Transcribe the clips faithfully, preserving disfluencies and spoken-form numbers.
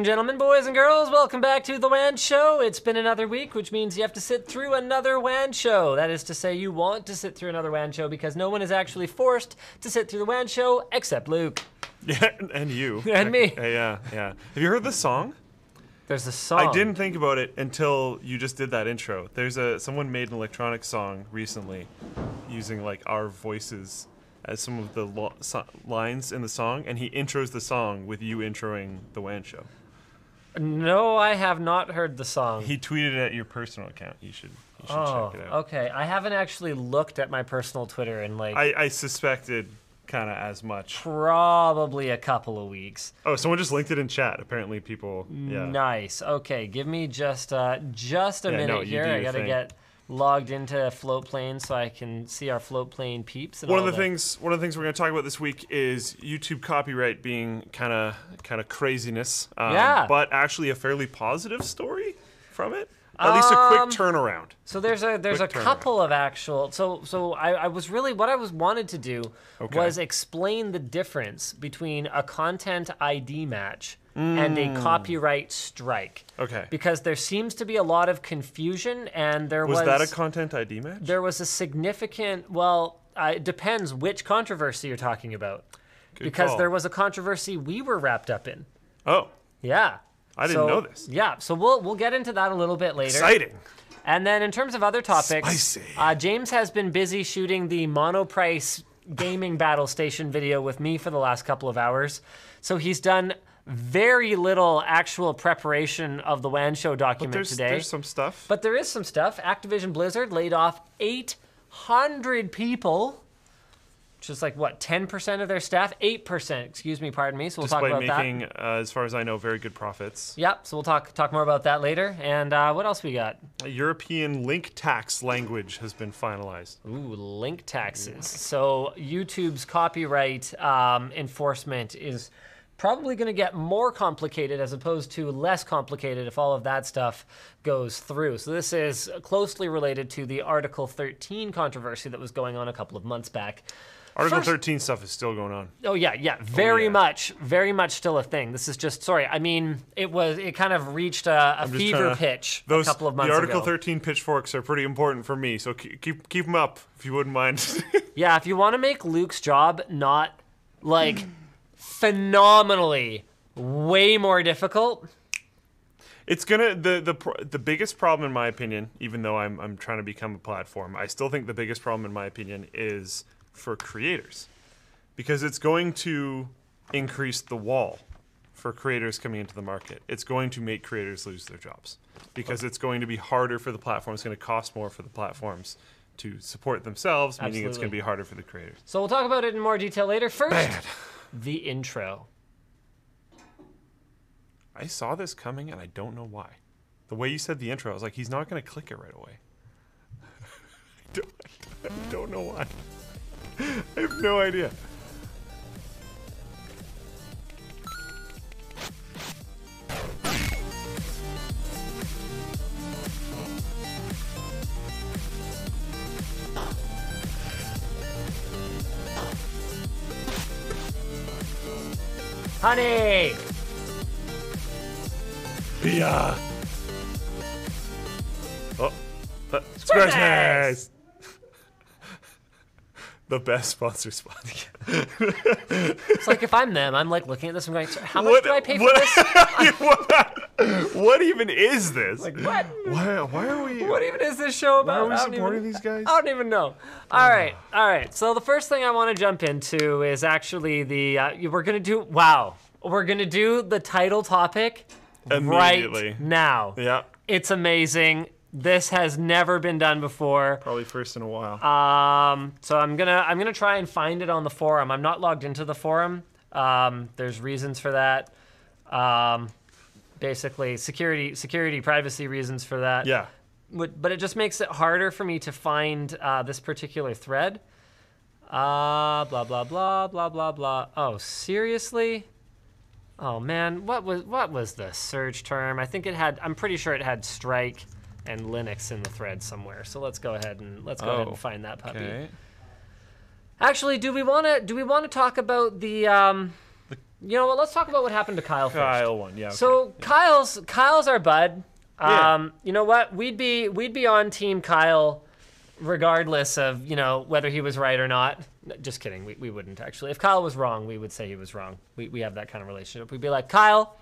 and gentlemen, boys and girls, welcome back to the W A N Show. It's been another week, which means you have to sit through another W A N Show. That is to say, you want to sit through another W A N Show because no one is actually forced to sit through the W A N Show except Luke. Yeah, and you. And me. Yeah, yeah. Have you heard this song? There's a song. I didn't think about it until you just did that intro. There's a someone made an electronic song recently using like our voices as some of the lo so lines in the song, and he intros the song with you introing the W A N Show. No, I have not heard the song. He tweeted it at your personal account. You should, you should oh, check it out. Okay. I haven't actually looked at my personal Twitter in like... I, I suspected... kind of as much. Probably a couple of weeks. Oh, someone just linked it in chat. Apparently people, yeah. Nice. Okay, give me just uh, just a yeah, minute no, here. I gotta thing. get logged into Floatplane so I can see our Floatplane peeps. And one all of the that. things, one of the things we're gonna talk about this week is YouTube copyright being kind of kind of craziness. Um, yeah. But actually a fairly positive story from it. At least a quick turnaround. Um, so there's a there's quick a couple turnaround. of actual. So so I, I was really what I was wanted to do okay. was explain the difference between a content I D match mm. and a copyright strike. Okay. Because there seems to be a lot of confusion, and there was was that a content I D match? There was a significant. Well, uh, it depends which controversy you're talking about. Good because call. There was a controversy we were wrapped up in. Oh. Yeah. I didn't so, know this. Yeah, so we'll we'll get into that a little bit later. Exciting. And then in terms of other topics, Spicy. Uh, James has been busy shooting the Monoprice gaming battle station video with me for the last couple of hours. So he's done very little actual preparation of the W A N Show document but there's, today. There's some stuff. But there is some stuff. Activision Blizzard laid off eight hundred people. Which is like, what, ten percent of their staff? eight percent, excuse me, pardon me. So we'll Despite talk about making, that. Despite uh, making, as far as I know, very good profits. Yep, so we'll talk talk more about that later. And uh, what else we got? A European link tax language has been finalized. Ooh, link taxes. So YouTube's copyright um, enforcement is probably going to get more complicated as opposed to less complicated if all of that stuff goes through. So this is closely related to the Article thirteen controversy that was going on a couple of months back. Article thirteen stuff is still going on. Oh yeah, yeah, very oh, yeah. much, very much still a thing. This is just, sorry, I mean, it was, it kind of reached a, a fever to, pitch those, a couple of months ago. The Article thirteen pitchforks are pretty important for me, so keep keep them up if you wouldn't mind. Yeah, if you want to make Luke's job not like phenomenally way more difficult. It's gonna the the the biggest problem in my opinion, even though I'm I'm trying to become a platform, I still think the biggest problem in my opinion is for creators, because it's going to increase the wall for creators coming into the market. It's going to make creators lose their jobs because okay. it's going to be harder for the platform. It's going to cost more for the platforms to support themselves, Absolutely. meaning it's going to be harder for the creators. So we'll talk about it in more detail later. First, Bad. the intro. I saw this coming and I don't know why. The way you said the intro, I was like, he's not going to click it right away. I, don't, I don't know why. I have no idea. Honey! Yeah. Oh, uh, Squarespace! The best sponsor spot. It's like if I'm them, I'm like looking at this and going, how much what, do I pay for what, this? what, what even is this? Like what? Why, why are we? What even is this show about? Why are we supporting even, these guys? I don't even know. All uh. right, all right. So the first thing I want to jump into is actually the uh, we're gonna do. Wow, we're gonna do the title topic right now. Yeah, it's amazing. This has never been done before. Probably first in a while. Um, so I'm gonna I'm gonna try and find it on the forum. I'm not logged into the forum. Um, there's reasons for that. Um, basically, security, security, privacy reasons for that. Yeah. But, but it just makes it harder for me to find uh, this particular thread. Uh, blah blah blah blah blah blah. Oh, seriously? Oh man, what was what was the search term? I think it had. I'm pretty sure it had strike and Linux in the thread somewhere. So let's go ahead and let's go oh, ahead and find that puppy. Okay. Actually, do we want to do we want to talk about the um the You know what? Let's talk about what happened to Kyle, Kyle first. Kyle won, yeah. Okay. So yeah. Kyle's Kyle's our bud. Um, yeah. You know what? We'd be we'd be on Team Kyle, regardless of you know whether he was right or not. Just kidding. We we wouldn't actually. If Kyle was wrong, we would say he was wrong. We we have that kind of relationship. We'd be like, Kyle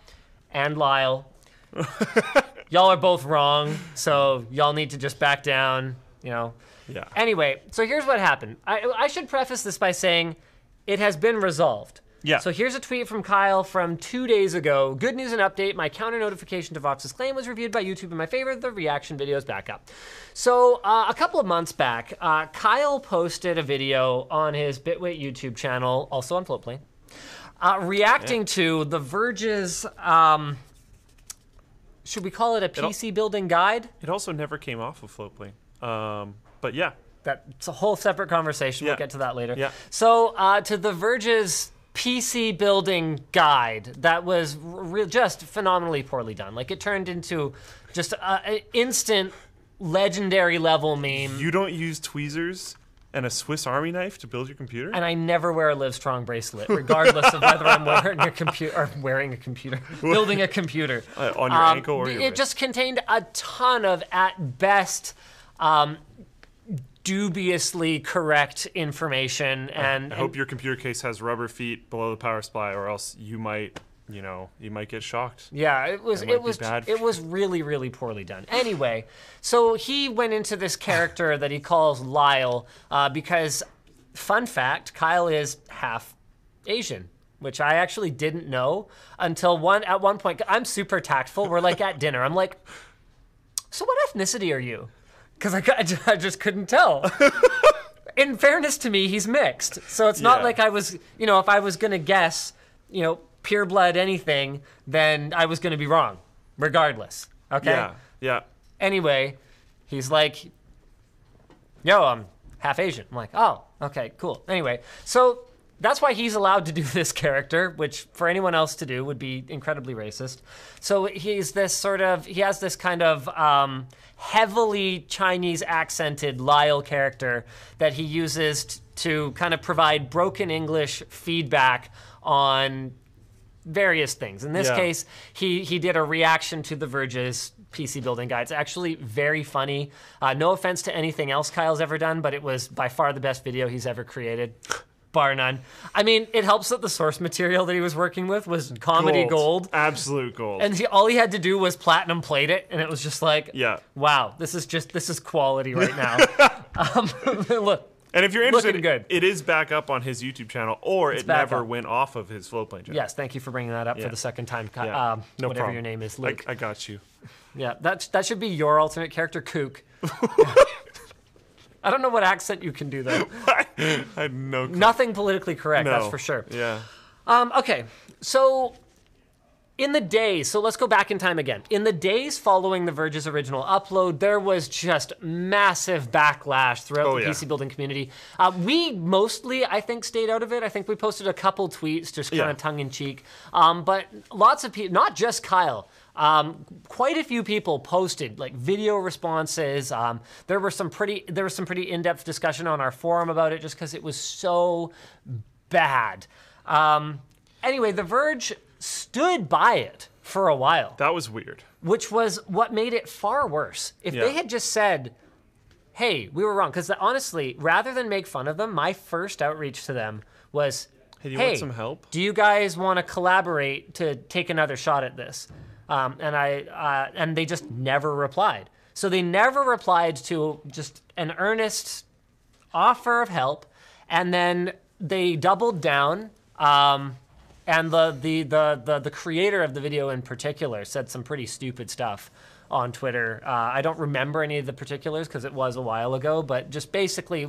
and Lyle, y'all are both wrong. So y'all need to just back down. You know. Yeah. Anyway, so here's what happened. I I should preface this by saying, it has been resolved. Yeah. So here's a tweet from Kyle from two days ago. Good news and update. My counter notification to Vox's claim was reviewed by YouTube in my favor. The reaction video is back up. So uh, a couple of months back, uh, Kyle posted a video on his Bitwit YouTube channel, also on Floatplane, uh, reacting yeah. to The Verge's, um, should we call it a P C it building guide? It also never came off of Floatplane, um, but yeah. That's a whole separate conversation. Yeah. We'll get to that later. Yeah. So uh, to The Verge's P C building guide that was re just phenomenally poorly done. Like, it turned into just an instant legendary level meme. You don't use tweezers and a Swiss Army knife to build your computer? And I never wear a Livestrong bracelet, regardless of whether I'm wearing a computer, or wearing a computer, building a computer. Uh, on your um, ankle or your It wrist. Just contained a ton of, at best, um, dubiously correct information, and I hope and your computer case has rubber feet below the power supply, or else you might, you know, you might get shocked. Yeah, it was it, it was bad. It was really really poorly done. Anyway, so he went into this character that he calls Lyle uh, because, fun fact, Kyle is half Asian, which I actually didn't know until one at one point. I'm super tactful. We're like at dinner. I'm like, so what ethnicity are you? Because I, I just couldn't tell. In fairness to me, he's mixed. So it's not yeah. like I was, you know, if I was going to guess, you know, pure blood anything, then I was going to be wrong, regardless. Okay? Yeah, yeah. Anyway, he's like, yo, I'm half Asian. I'm like, oh, okay, cool. Anyway, so that's why he's allowed to do this character, which for anyone else to do would be incredibly racist. So he's this sort of, he has this kind of um, heavily Chinese accented Lyle character that he uses t to kind of provide broken English feedback on various things. In this yeah. case, he, he did a reaction to The Verge's P C building guides. Actually very funny. Uh, no offense to anything else Kyle's ever done, but it was by far the best video he's ever created. Bar none. I mean, it helps that the source material that he was working with was comedy gold. gold. Absolute gold. And he, all he had to do was platinum plate it, and it was just like, yeah. wow, this is just, this is quality right now. um, look, and if you're interested, good. It is back up on his YouTube channel, or it's it never up. went off of his Floatplane channel. Yes, thank you for bringing that up yeah. for the second time, yeah. um, no whatever problem. your name is, Luke. I, I got you. Yeah, that, that should be your alternate character, Kook. Yeah. I don't know what accent you can do, though. I have no clue. Nothing politically correct, no. that's for sure. Yeah. Um, okay, so in the days, so let's go back in time again. In the days following The Verge's original upload, there was just massive backlash throughout oh, the yeah. P C building community. Uh, we mostly, I think, stayed out of it. I think we posted a couple tweets, just kind yeah. of tongue-in-cheek. Um, but lots of people, not just Kyle. Um, quite a few people posted like video responses. Um, there were some pretty, there was some pretty in-depth discussion on our forum about it, just because it was so bad. Um, anyway, The Verge stood by it for a while. That was weird. Which was what made it far worse. If yeah. they had just said, "Hey, we were wrong," because honestly, rather than make fun of them, my first outreach to them was, "Hey, do you hey, want some help? Do you guys want to collaborate to take another shot at this?" Um, and I uh, and they just never replied. So they never replied to just an earnest offer of help, and then they doubled down. Um, and the the, the the the creator of the video in particular said some pretty stupid stuff on Twitter. Uh, I don't remember any of the particulars because it was a while ago, but just basically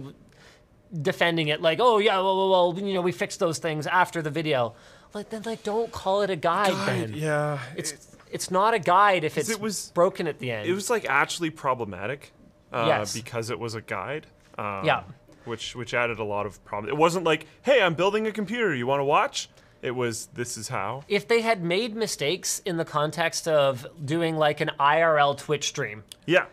defending it like, oh yeah, well, well, well, you know, we fixed those things after the video. Like then, like don't call it a guide. Guide, then. Yeah, it's. It, It's not a guide if it's it was, broken at the end. It was like actually problematic uh, yes. because it was a guide. Um, yeah. Which which added a lot of problems. It wasn't like, hey, I'm building a computer. You want to watch? It was, this is how. If they had made mistakes in the context of doing like an I R L Twitch stream. Yeah.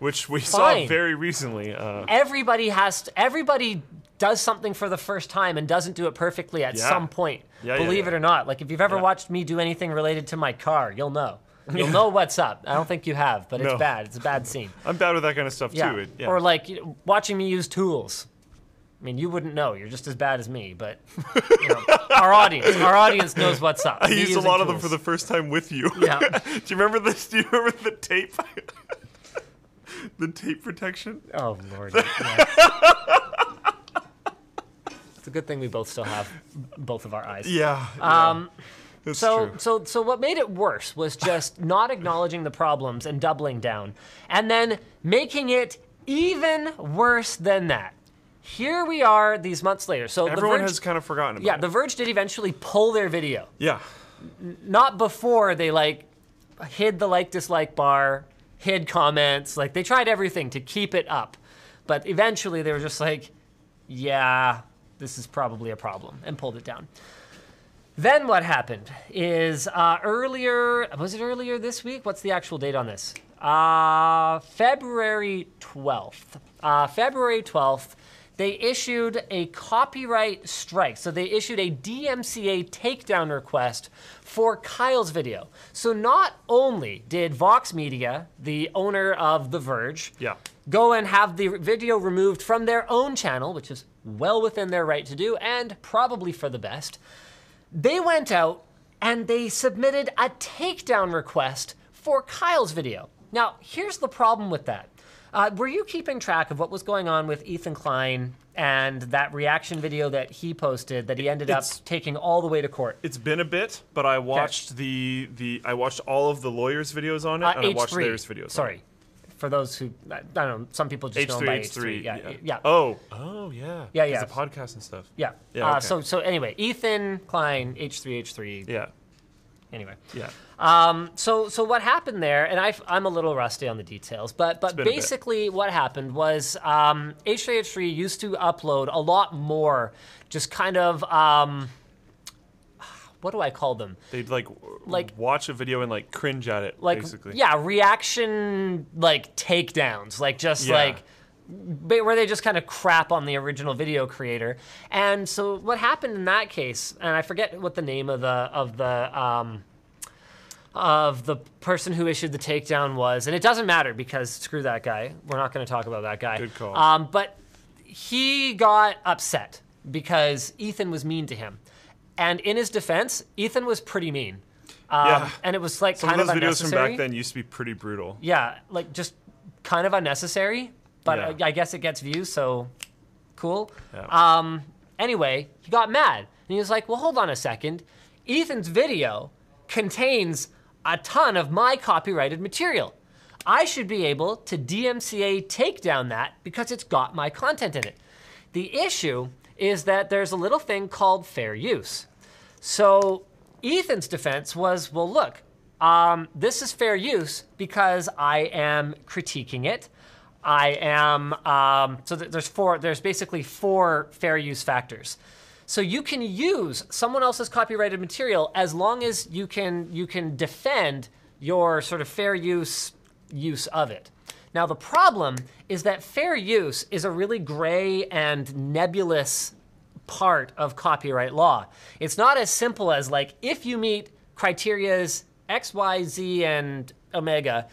Which we Fine. saw very recently. Uh, everybody has to, everybody does something for the first time and doesn't do it perfectly at yeah. some point. Yeah, Believe yeah, yeah. it or not. Like if you've ever yeah. watched me do anything related to my car, you'll know. You'll know what's up. I don't think you have, but no. it's bad. It's a bad scene. I'm bad with that kind of stuff yeah. too. It, yeah. Or like you know, watching me use tools. I mean, you wouldn't know. You're just as bad as me, but you know, our audience, our audience knows what's up. I me used a lot tools. of them for the first time with you. Yeah. Do you remember this? Do you remember the tape? The tape protection? Oh, Lord. It's a good thing we both still have both of our eyes. Yeah. Um, yeah. That's so, true. so, so what made it worse was just not acknowledging the problems and doubling down, and then making it even worse than that. Here we are, these months later. So everyone the Verge, has kind of forgotten about yeah, it. Yeah, The Verge did eventually pull their video. Yeah. N not before they like hid the like dislike bar, hid comments. Like they tried everything to keep it up, but eventually they were just like, yeah, this is probably a problem, and pulled it down. Then what happened is uh, earlier, was it earlier this week? What's the actual date on this? Uh, February twelfth. Uh, February twelfth, they issued a copyright strike. So they issued a D M C A takedown request for Kyle's video. So not only did Vox Media, the owner of The Verge, yeah. go and have the video removed from their own channel, which is well within their right to do and probably for the best, they went out and they submitted a takedown request for Kyle's video. Now, here's the problem with that. Uh, were you keeping track of what was going on with Ethan Klein and that reaction video that he posted that he ended it's, up taking all the way to court? It's been a bit, but I watched Fair. the the I watched all of the lawyers' videos on it, uh, and H three. I watched theirs videos. Sorry. On it. For those who, I don't know, some people just know by H three. H three, yeah, yeah. yeah. Oh, oh, yeah. Yeah, yeah. It's a podcast and stuff. Yeah. Yeah. Uh, okay. So, so anyway, Ethan Klein, H three H three. Yeah. Anyway. Yeah. Um. So, so what happened there? And I, I'm a little rusty on the details, but, but basically, what happened was um, H three H three used to upload a lot more, just kind of. Um, What do I call them? They'd like, like watch a video and like cringe at it, like, basically. Yeah, reaction like takedowns, like just yeah. like where they just kind of crap on the original video creator. And so what happened in that case, and I forget what the name of the of the um, of the person who issued the takedown was, and it doesn't matter because screw that guy. We're not going to talk about that guy. Good call. Um, but he got upset because Ethan was mean to him. And in his defense, Ethan was pretty mean, um, yeah. and it was like Some kind of, of those unnecessary. Videos from back then used to be pretty brutal. Yeah, like just kind of unnecessary, but yeah. I guess it gets views, so cool. Yeah. Um, anyway, he got mad, and he was like, "Well, hold on a second. Ethan's video contains a ton of my copyrighted material. I should be able to D M C A take down that because it's got my content in it." The issue is that there's a little thing called fair use. So Ethan's defense was, well, look, um, this is fair use because I am critiquing it. I am, um, so th there's four, there's basically four fair use factors. So you can use someone else's copyrighted material as long as you can, you can defend your sort of fair use use of it. Now, the problem is that fair use is a really gray and nebulous part of copyright law. It's not as simple as, like, if you meet criterias X, Y, Z, and Omega,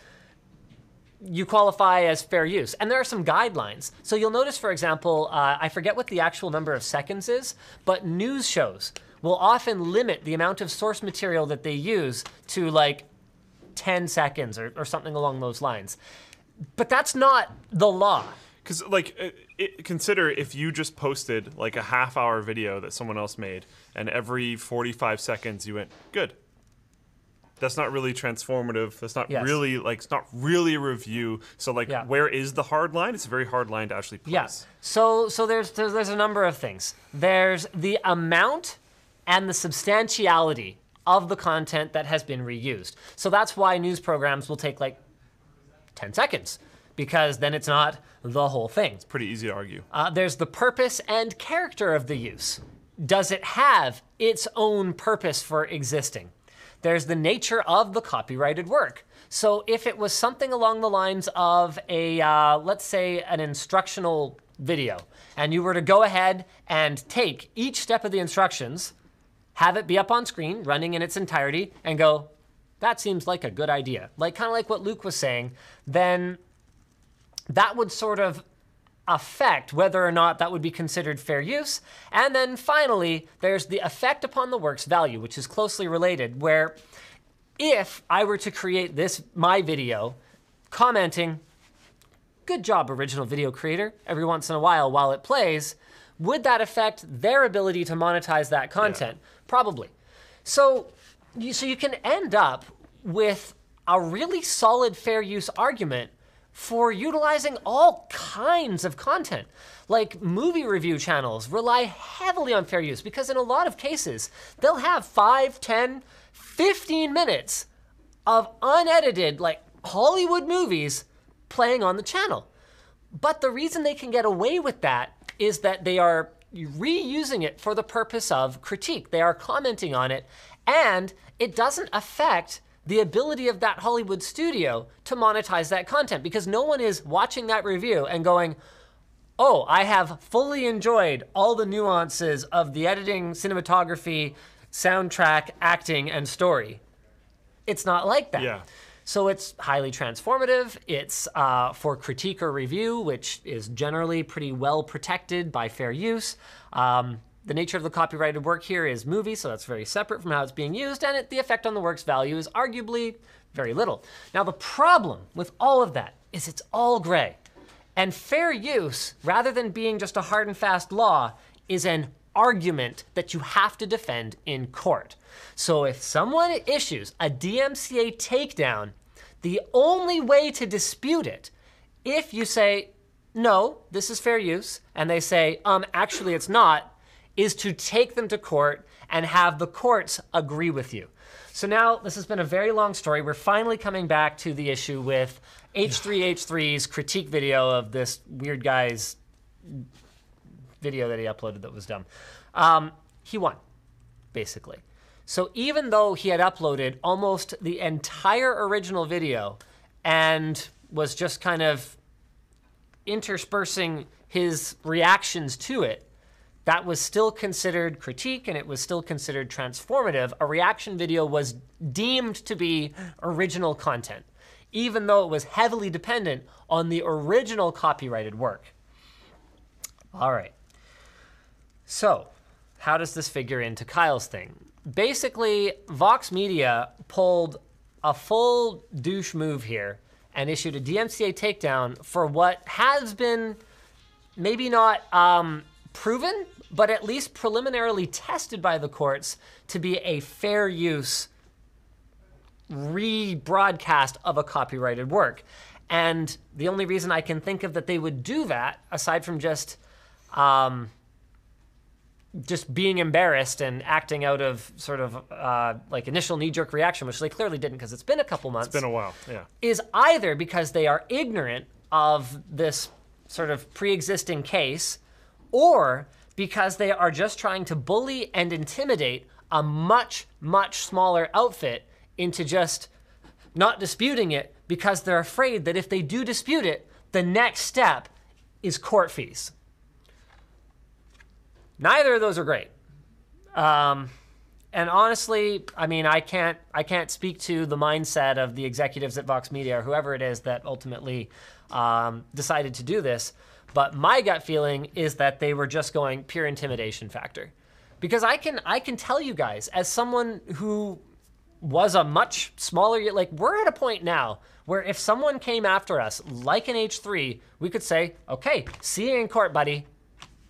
you qualify as fair use. And there are some guidelines. So you'll notice, for example, uh, I forget what the actual number of seconds is, but news shows will often limit the amount of source material that they use to, like, ten seconds or, or something along those lines. But that's not the law. Because, like, it, it, consider if you just posted, like, a half-hour video that someone else made, and every forty-five seconds you went, good. That's not really transformative. That's not yes. really, like, it's not really a review. So, like, yeah. where is the hard line? It's a very hard line to actually place. Yeah. So, so there's, there's, there's a number of things. There's the amount and the substantiality of the content that has been reused. So that's why news programs will take, like, ten seconds, because then it's not the whole thing. It's pretty easy to argue. Uh, there's the purpose and character of the use. Does it have its own purpose for existing? There's the nature of the copyrighted work. So if it was something along the lines of a, uh, let's say, an instructional video, and you were to go ahead and take each step of the instructions, have it be up on screen, running in its entirety, and go, that seems like a good idea. Like, kind of like what Luke was saying, then that would sort of affect whether or not that would be considered fair use. And then finally, there's the effect upon the work's value, which is closely related, where if I were to create this, my video, commenting, good job, original video creator, every once in a while while it plays, would that affect their ability to monetize that content? Yeah. Probably. So you, so you can end up with a really solid fair use argument for utilizing all kinds of content. Like, movie review channels rely heavily on fair use because in a lot of cases, they'll have five, ten, fifteen minutes of unedited, like, Hollywood movies playing on the channel. But the reason they can get away with that is that they are reusing it for the purpose of critique. They are commenting on it, and it doesn't affect the ability of that Hollywood studio to monetize that content because no one is watching that review and going, oh, I have fully enjoyed all the nuances of the editing, cinematography, soundtrack, acting, and story. It's not like that. Yeah. So it's highly transformative. It's uh, for critique or review, which is generally pretty well protected by fair use. Um, The nature of the copyrighted work here is movie, so that's very separate from how it's being used, and it, the effect on the work's value is arguably very little. Now, the problem with all of that is it's all gray. And fair use, rather than being just a hard and fast law, is an argument that you have to defend in court. So if someone issues a D M C A takedown, the only way to dispute it, if you say, no, this is fair use, and they say, um, actually it's not, is to take them to court and have the courts agree with you. So now, this has been a very long story. We're finally coming back to the issue with H three H three's critique video of this weird guy's video that he uploaded that was dumb. Um, he won, basically. So even though he had uploaded almost the entire original video and was just kind of interspersing his reactions to it, that was still considered critique and it was still considered transformative. A reaction video was deemed to be original content, even though it was heavily dependent on the original copyrighted work. All right. So how does this figure into Kyle's thing? Basically, Vox Media pulled a full douche move here and issued a D M C A takedown for what has been maybe not um, proven, but at least preliminarily tested by the courts to be a fair use rebroadcast of a copyrighted work. And the only reason I can think of that they would do that, aside from just um, just being embarrassed and acting out of sort of uh, like initial knee-jerk reaction, which they clearly didn't because it's been a couple months. It's been a while, yeah. Is either because they are ignorant of this sort of pre-existing case, or because they are just trying to bully and intimidate a much, much smaller outfit into just not disputing it because they're afraid that if they do dispute it, the next step is court fees. Neither of those are great. Um, and honestly, I mean, I can't, I can't speak to the mindset of the executives at Vox Media or whoever it is that ultimately um, decided to do this. But my gut feeling is that they were just going pure intimidation factor. Because I can I can tell you guys, as someone who was a much smaller, like we're at a point now where if someone came after us, like an H three, we could say, okay, see you in court, buddy.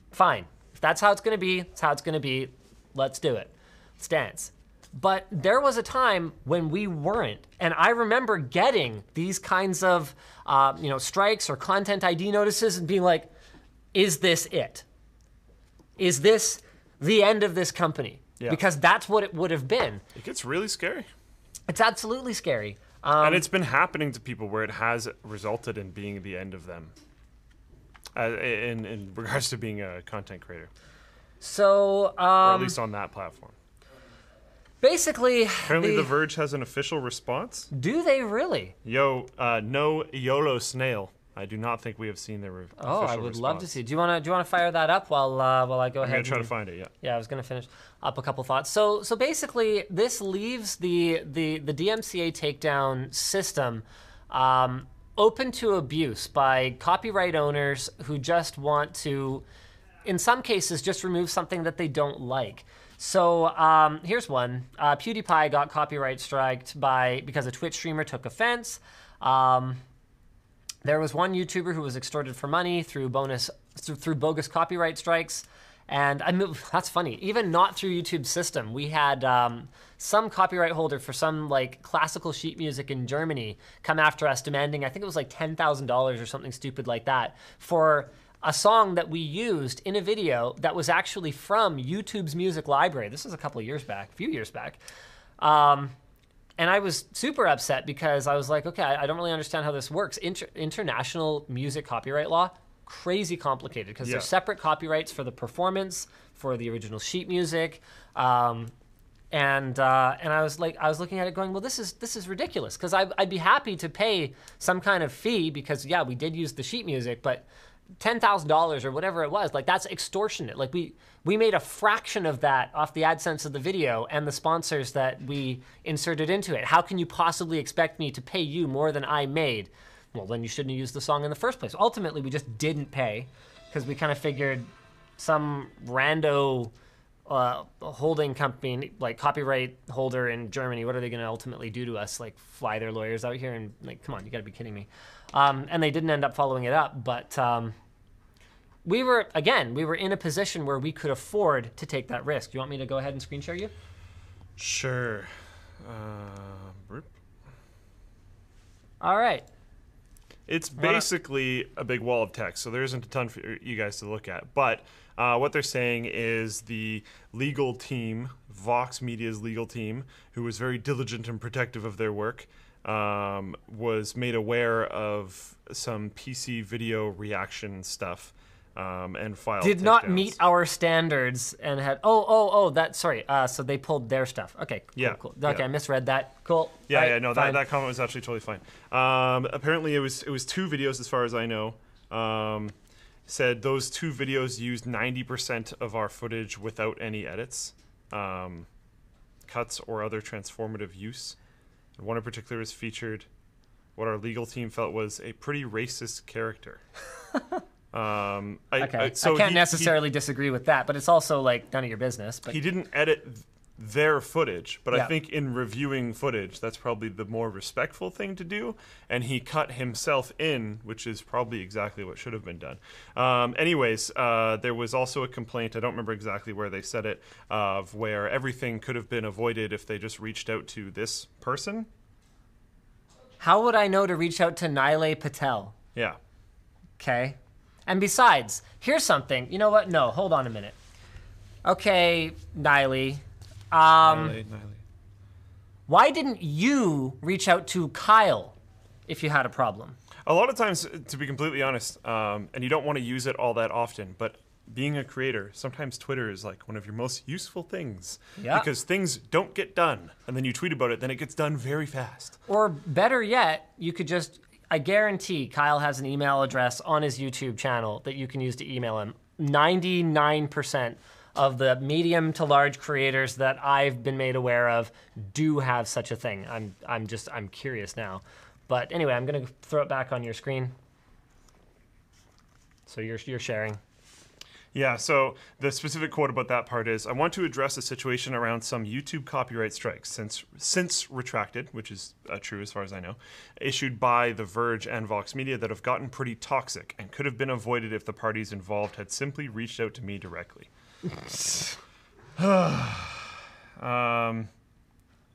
Fine, if that's how it's gonna be, that's how it's gonna be, let's do it, let's dance. But there was a time when we weren't. And I remember getting these kinds of uh, you know, strikes or Content I D notices and being like, is this it? Is this the end of this company? Yeah. Because that's what it would have been. It gets really scary. It's absolutely scary. Um, and it's been happening to people where it has resulted in being the end of them uh, in, in regards to being a content creator. So, um, or at least on that platform. Basically, apparently the, the Verge has an official response. Do they really? Yo, uh, no YOLO snail. I do not think we have seen their official response. Oh, I would response. love to see. Do you want to do you want to fire that up while uh, while I go I'm ahead? I'm gonna try and, to find it. Yeah. Yeah, I was gonna finish up a couple thoughts. So so basically, this leaves the the the D M C A takedown system um, open to abuse by copyright owners who just want to, in some cases, just remove something that they don't like. So um, here's one. Uh, PewDiePie got copyright striked by because a Twitch streamer took offense. Um, there was one YouTuber who was extorted for money through bonus through, through bogus copyright strikes, and I mean, that's funny. Even not through YouTube's system, we had um, some copyright holder for some like classical sheet music in Germany come after us, demanding I think it was like ten thousand dollars or something stupid like that for a song that we used in a video that was actually from YouTube's music library. This was a couple of years back, a few years back. Um, and I was super upset because I was like, okay, I don't really understand how this works. Inter international music copyright law, crazy complicated because yeah. there's separate copyrights for the performance, for the original sheet music. Um, And uh, and I was like I was looking at it going, well, this is this is ridiculous because I'd, I'd be happy to pay some kind of fee because yeah, we did use the sheet music, but ten thousand dollars or whatever it was, like that's extortionate. Like we we made a fraction of that off the AdSense of the video and the sponsors that we inserted into it. How can you possibly expect me to pay you more than I made? Well, then you shouldn't have used the song in the first place. Ultimately, we just didn't pay because we kind of figured some rando. Uh, a holding company, like copyright holder in Germany, what are they going to ultimately do to us? Like fly their lawyers out here and like, come on, you got to be kidding me. Um, and they didn't end up following it up, but um, we were, again, we were in a position where we could afford to take that risk. You want me to go ahead and screen share you? Sure. Uh, All right. It's basically a big wall of text, so there isn't a ton for you guys to look at. But uh, what they're saying is the legal team, Vox Media's legal team, who was very diligent and protective of their work, um, was made aware of some P C video reaction stuff um, and filed Did takedowns. not meet our standards and had, oh, oh, oh, that, sorry, uh, so they pulled their stuff. Okay, cool, yeah, cool. Okay, yeah. I misread that. Cool. Yeah, right, yeah, no, that, that comment was actually totally fine. Um, apparently it was, it was two videos as far as I know. Um, said those two videos used ninety percent of our footage without any edits, um, cuts, or other transformative use. And one in particular was featured what our legal team felt was a pretty racist character. Um, I, okay. I, so I can't he, necessarily he, disagree with that, but it's also like none of your business. But he didn't edit their footage, but yeah. I think in reviewing footage, that's probably the more respectful thing to do. And he cut himself in, which is probably exactly what should have been done. Um, anyways, uh, there was also a complaint. I don't remember exactly where they said it, of where everything could have been avoided if they just reached out to this person. How would I know to reach out to Nilay Patel? Yeah. Okay. And besides, here's something. You know what? No, hold on a minute. Okay, Nilay. Um, Nilay, Nilay. Why didn't you reach out to Kyle if you had a problem? A lot of times, to be completely honest, um, and you don't want to use it all that often, but being a creator, sometimes Twitter is like one of your most useful things. Yeah. Because things don't get done, and then you tweet about it, then it gets done very fast. Or better yet, you could just... I guarantee Kyle has an email address on his YouTube channel that you can use to email him. ninety-nine percent of the medium to large creators that I've been made aware of do have such a thing. I'm, I'm just, I'm curious now. But anyway, I'm gonna throw it back on your screen. So you're, you're sharing. Yeah, so the specific quote about that part is, I want to address a situation around some YouTube copyright strikes, since since retracted, which is uh, true as far as I know, issued by The Verge and Vox Media that have gotten pretty toxic and could have been avoided if the parties involved had simply reached out to me directly. um,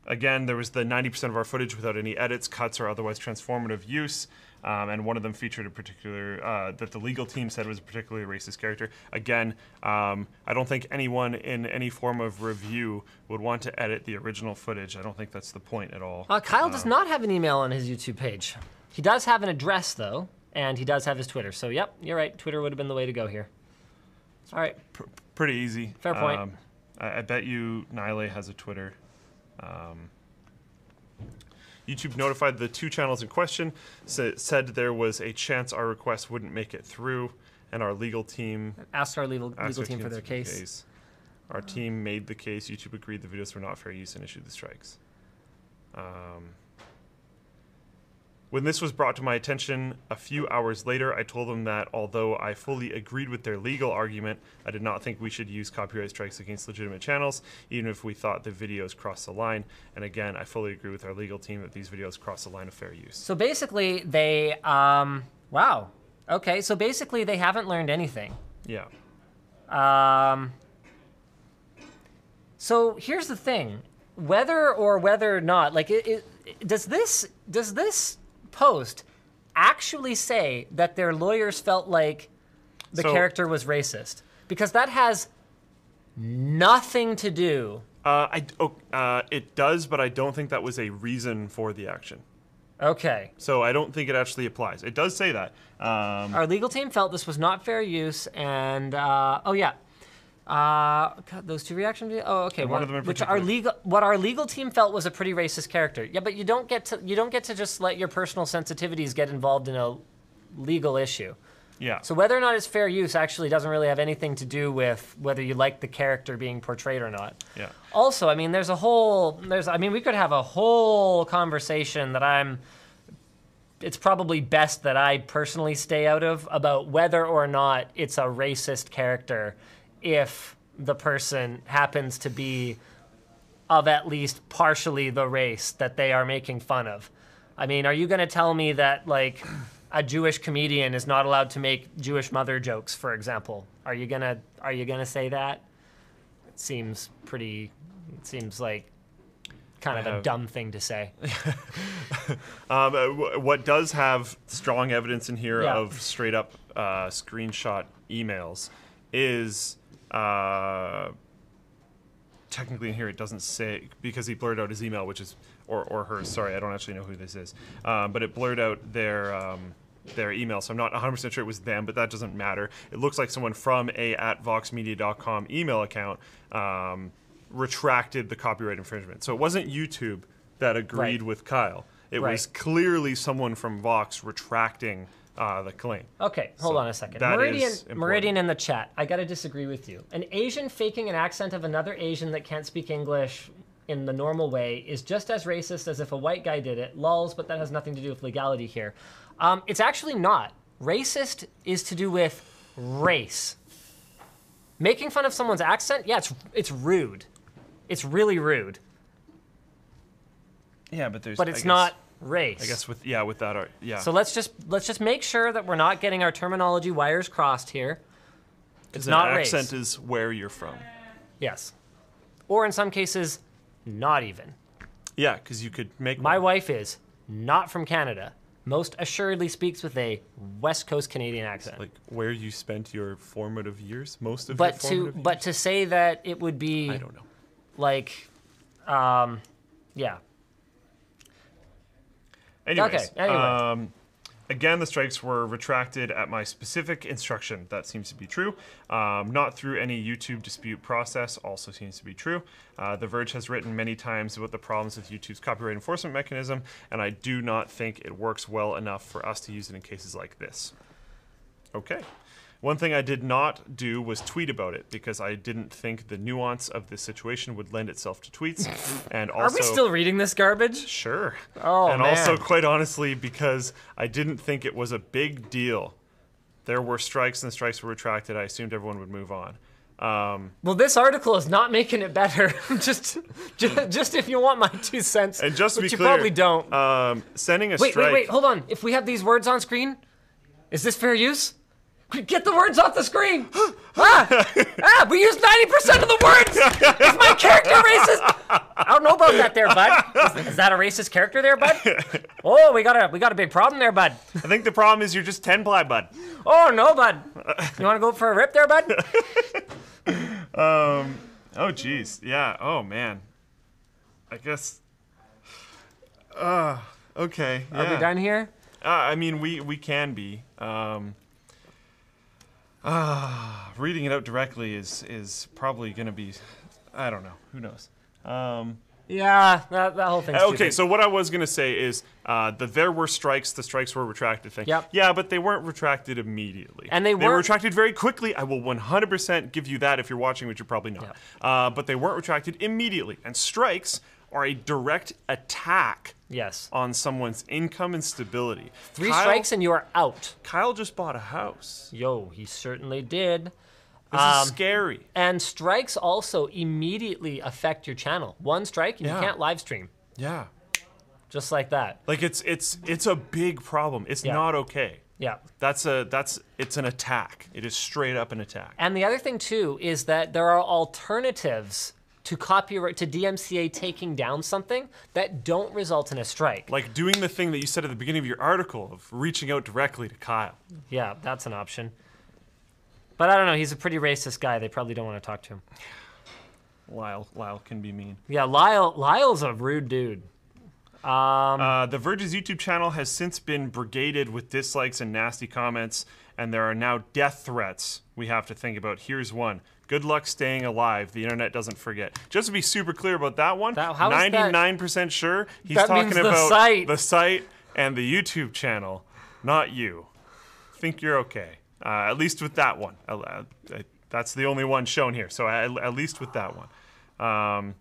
again, there was the ninety percent of our footage without any edits, cuts, or otherwise transformative use. Um, and one of them featured a particular, uh, that the legal team said was a particularly racist character. Again, um, I don't think anyone in any form of review would want to edit the original footage. I don't think that's the point at all. Uh, Kyle um, does not have an email on his YouTube page. He does have an address, though, and he does have his Twitter. So, yep, you're right. Twitter would have been the way to go here. All right. Pr pretty easy. Fair point. Um, I, I bet you Nilay has a Twitter. Um, YouTube notified the two channels in question, sa said there was a chance our request wouldn't make it through, and our legal team... Asked our legal, asked legal team for their case. case. Our um. team made the case. YouTube agreed the videos were not fair use and issued the strikes. Um, when this was brought to my attention a few hours later, I told them that although I fully agreed with their legal argument, I did not think we should use copyright strikes against legitimate channels, even if we thought the videos crossed the line. And again, I fully agree with our legal team that these videos cross the line of fair use. So basically, they... Um, wow. Okay, so basically they haven't learned anything. Yeah. Um, so here's the thing. Whether or whether or not, like, it, it, does this does this post actually say that their lawyers felt like the so, character was racist? Because that has nothing to do. Uh, I oh, uh, it does, but I don't think that was a reason for the action. Okay. So I don't think it actually applies. It does say that. Um, Our legal team felt this was not fair use, and uh, oh yeah. Uh, God, those two reaction videos. Oh, okay. One, one of them in which our legal, what our legal team felt was a pretty racist character. Yeah, but you don't get to you don't get to just let your personal sensitivities get involved in a legal issue. Yeah. So whether or not it's fair use actually doesn't really have anything to do with whether you like the character being portrayed or not. Yeah. Also, I mean, there's a whole there's I mean, we could have a whole conversation that I'm. It's probably best that I personally stay out of about whether or not it's a racist character. If the person happens to be of at least partially the race that they are making fun of. I mean, are you going to tell me that, like, a Jewish comedian is not allowed to make Jewish mother jokes, for example? Are you going to are you going to say that? It seems pretty it seems like kind of a dumb thing to say. um, what does have strong evidence in here yeah. of straight up uh, screenshot emails is Uh, technically in here it doesn't say, because he blurred out his email, which is, or, or hers, sorry, I don't actually know who this is. Um, but it blurred out their um, their email, so I'm not one hundred percent sure it was them, but that doesn't matter. It looks like someone from a at vox media dot com email account um, retracted the copyright infringement. So it wasn't YouTube that agreed right. with Kyle. It right. was clearly someone from Vox retracting Uh, the claim. Okay, hold so on a second. Meridian, Meridian in the chat, I gotta disagree with you. An Asian faking an accent of another Asian that can't speak English in the normal way is just as racist as if a white guy did it. Lols, but that has nothing to do with legality here. Um, it's actually not. Racist is to do with race. Making fun of someone's accent, yeah, it's, it's rude. It's really rude. Yeah, but there's... But it's I guess... not... race. I guess with yeah, with that art yeah. So let's just let's just make sure that we're not getting our terminology wires crossed here. It's not race. Accent is where you're from. Yes. Or in some cases, not even. Yeah, because you could make My one. wife is not from Canada. Most assuredly speaks with a West Coast Canadian accent. Like where you spent your formative years, most of but your formative to, years. But to say that it would be I don't know. Like um yeah. Anyways, okay, anyway. um, again, the strikes were retracted at my specific instruction. That seems to be true. Um, not through any YouTube dispute process, also seems to be true. Uh, The Verge has written many times about the problems with YouTube's copyright enforcement mechanism, and I do not think it works well enough for us to use it in cases like this. Okay. One thing I did not do was tweet about it, because I didn't think the nuance of this situation would lend itself to tweets. And also, are we still reading this garbage? Sure. Oh, and man. Also, quite honestly, because I didn't think it was a big deal. There were strikes and strikes were retracted. I assumed everyone would move on. Um, well, this article is not making it better. just, just, just if you want my two cents, and just to which be clear, you probably don't. Um, sending a wait, strike... Wait, wait, wait, hold on. If we have these words on screen, is this fair use? Get the words off the screen! ah! ah! We used ninety percent of the words! Is my character racist? I don't know about that there, bud. Is, is that a racist character there, bud? Oh, we got a we got a big problem there, bud. I think the problem is you're just ten ply, bud. Oh, no, bud. You want to go for a rip there, bud? um. Oh, jeez. Yeah. Oh, man. I guess... Uh, okay. Yeah. Are we done here? Uh, I mean, we, we can be. Um... Ah, reading it out directly is is probably going to be, I don't know, who knows. Um, Yeah, that, that whole thing. Okay, stupid. So what I was gonna say is, uh, the there were strikes, the strikes were retracted thing. Yep. Yeah, but they weren't retracted immediately. And they, they were retracted very quickly. I will one hundred percent give you that if you're watching, which you're probably not. Yep. Uh, but they weren't retracted immediately. And strikes are a direct attack. Yes. On someone's income and stability. Three Kyle, strikes and you are out. Kyle just bought a house. Yo, he certainly did. This um, is scary. And strikes also immediately affect your channel. One strike and yeah. you can't live stream. Yeah. Just like that. Like it's it's it's a big problem. It's yeah. not okay. Yeah. That's a that's it's an attack. It is straight up an attack. And the other thing too is that there are alternatives to copyright, to D M C A taking down something that don't result in a strike. Like doing the thing that you said at the beginning of your article of reaching out directly to Kyle. Yeah, that's an option. But I don't know, he's a pretty racist guy. They probably don't want to talk to him. Lyle, Lyle can be mean. Yeah, Lyle, Lyle's a rude dude. Um, uh, the Verge's YouTube channel has since been brigaded with dislikes and nasty comments, and there are now death threats we have to think about. Here's one. Good luck staying alive. The internet doesn't forget. Just to be super clear about that one, ninety-nine percent sure he's talking about the site. the site and the YouTube channel, not you. Think you're okay. Uh, at least with that one. Uh, uh, that's the only one shown here. So I, at least with that one. Um,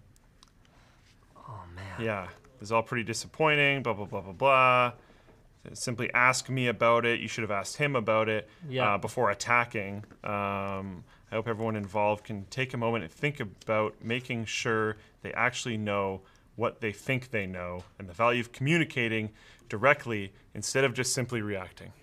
oh, man. Yeah. It's all pretty disappointing. Blah, blah, blah, blah, blah. Simply ask me about it. You should have asked him about it yeah. uh, before attacking. Um, I hope everyone involved can take a moment and think about making sure they actually know what they think they know and the value of communicating directly instead of just simply reacting.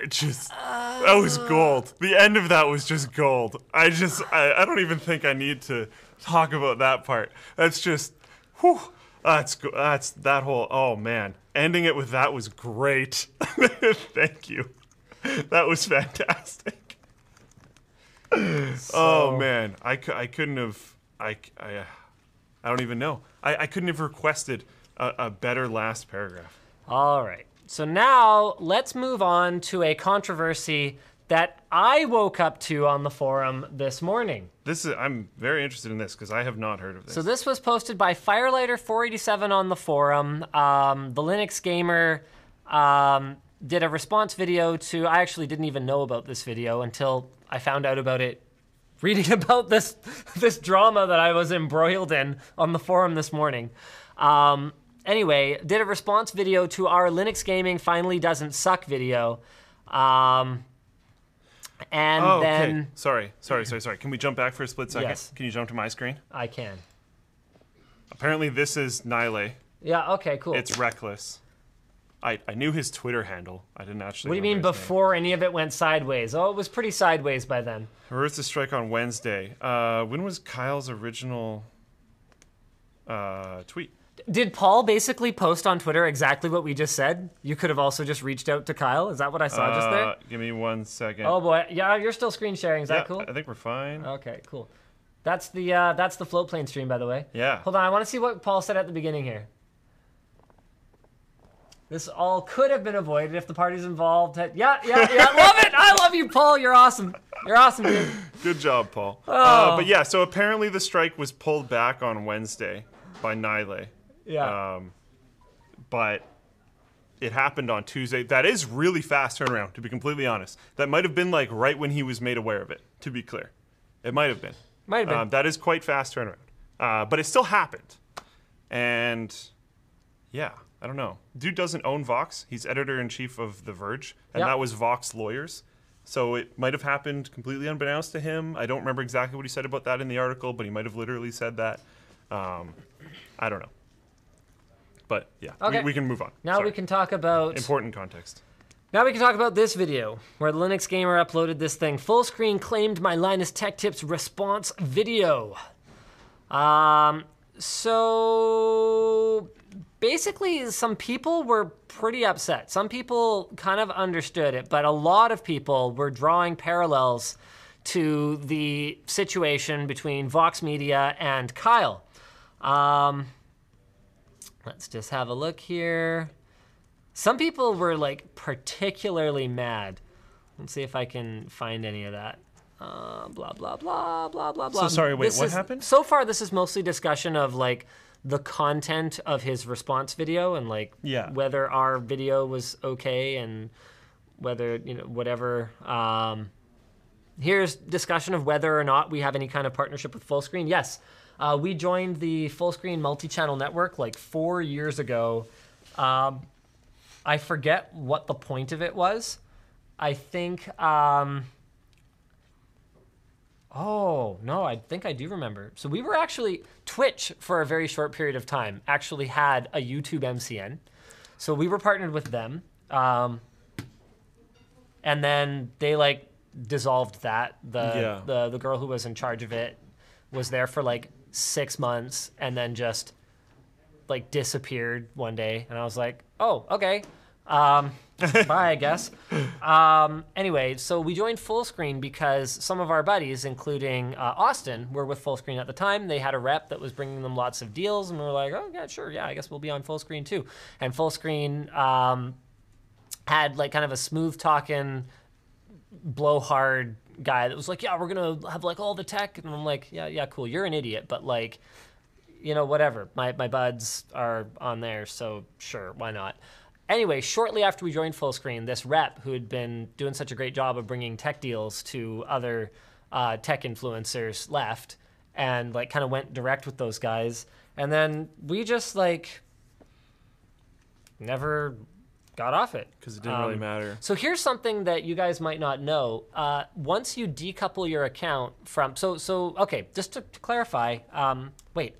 It just, uh, that was gold. The end of that was just gold. I just, I, I don't even think I need to talk about that part. That's just, whew. That's, that's that whole, oh man. Ending it with that was great. Thank you. That was fantastic. So, oh man, I, I couldn't have, I, I, I don't even know. I, I couldn't have requested a, a better last paragraph. All right. So now let's move on to a controversy that I woke up to on the forum this morning. This is, I'm very interested in this because I have not heard of this. So this was posted by Firelighter four eighty-seven on the forum. Um, the Linux Gamer um, did a response video to, I actually didn't even know about this video until I found out about it reading about this, this drama that I was embroiled in on the forum this morning. Um, Anyway, did a response video to our Linux Gaming Finally Doesn't Suck video. Um, and oh, okay. then... Sorry, sorry, sorry, sorry. Can we jump back for a split second? Yes. Can you jump to my screen? I can. Apparently this is Nilay. Yeah, okay, cool. It's reckless. I, I knew his Twitter handle. I didn't actually What do you mean before name. any of it went sideways? Oh, it was pretty sideways by then. Reverse the strike on Wednesday. Uh, when was Kyle's original uh, tweet? Did Paul basically post on Twitter exactly what we just said? You could have also just reached out to Kyle. Is that what I saw uh, just there? Give me one second. Oh boy, yeah, you're still screen sharing. Is yeah, that cool? I think we're fine. Okay, cool. That's the uh, that's the Floatplane stream, by the way. Yeah. Hold on, I want to see what Paul said at the beginning here. This all could have been avoided if the parties involved had. Yeah, yeah, yeah. Love it. I love you, Paul. You're awesome. You're awesome, dude. Good job, Paul. Oh. Uh, but yeah, so apparently the strike was pulled back on Wednesday by Nilay. Yeah. Um, but it happened on Tuesday. That is really fast turnaround, to be completely honest. That might have been like right when he was made aware of it, to be clear. It might have been. Might have been. Um, that is quite fast turnaround. Uh, but it still happened. And yeah, I don't know. Dude doesn't own Vox. He's editor-in-chief of The Verge. And yep. that was Vox Lawyers. So it might have happened completely unbeknownst to him. I don't remember exactly what he said about that in the article, but he might have literally said that. Um, I don't know. But yeah, okay. we, we can move on. Now Sorry. we can talk about... Important context. Now we can talk about this video, where the Linux Gamer uploaded this thing. Fullscreen claimed my Linus Tech Tips response video. Um, so basically, some people were pretty upset. Some people kind of understood it, but a lot of people were drawing parallels to the situation between Vox Media and Kyle. Um... Let's just have a look here. Some people were like particularly mad. Let's see if I can find any of that. uh, blah, blah, blah, blah, blah, blah. So sorry, wait, this what is, happened? So far, this is mostly discussion of, like, the content of his response video and, like, yeah. whether our video was okay and whether, you know, whatever. Um, here's discussion of whether or not we have any kind of partnership with Fullscreen. Yes, uh, we joined the Fullscreen multi-channel network, like, four years ago. Um, I forget what the point of it was. I think, um, oh, no, I think I do remember. So we were actually, Twitch, for a very short period of time, actually had a YouTube M C N. So we were partnered with them. Um, and then they, like, dissolved that. The, yeah. the the girl who was in charge of it was there for, like, six months and then just, like, disappeared one day. And I was like, oh, okay. Um, bye, I guess. Um, anyway, so we joined Fullscreen because some of our buddies, including uh, Austin, were with Fullscreen at the time. They had a rep that was bringing them lots of deals, and we were like, oh, yeah, sure, yeah, I guess we'll be on Fullscreen too. And Fullscreen um, had, like, kind of a smooth-talking, blowhard guy that was like, yeah, we're going to have, like, all the tech. And I'm like, yeah, yeah, cool, you're an idiot, but, like, you know, whatever. My, my buds are on there, so sure, why not? Anyway, shortly after we joined Fullscreen, this rep who had been doing such a great job of bringing tech deals to other uh, tech influencers left and, like, kind of went direct with those guys. And then we just, like, never got off it. Because it didn't um, really matter. So here's something that you guys might not know. Uh, once you decouple your account from, so, so okay, just to, to clarify, um, wait.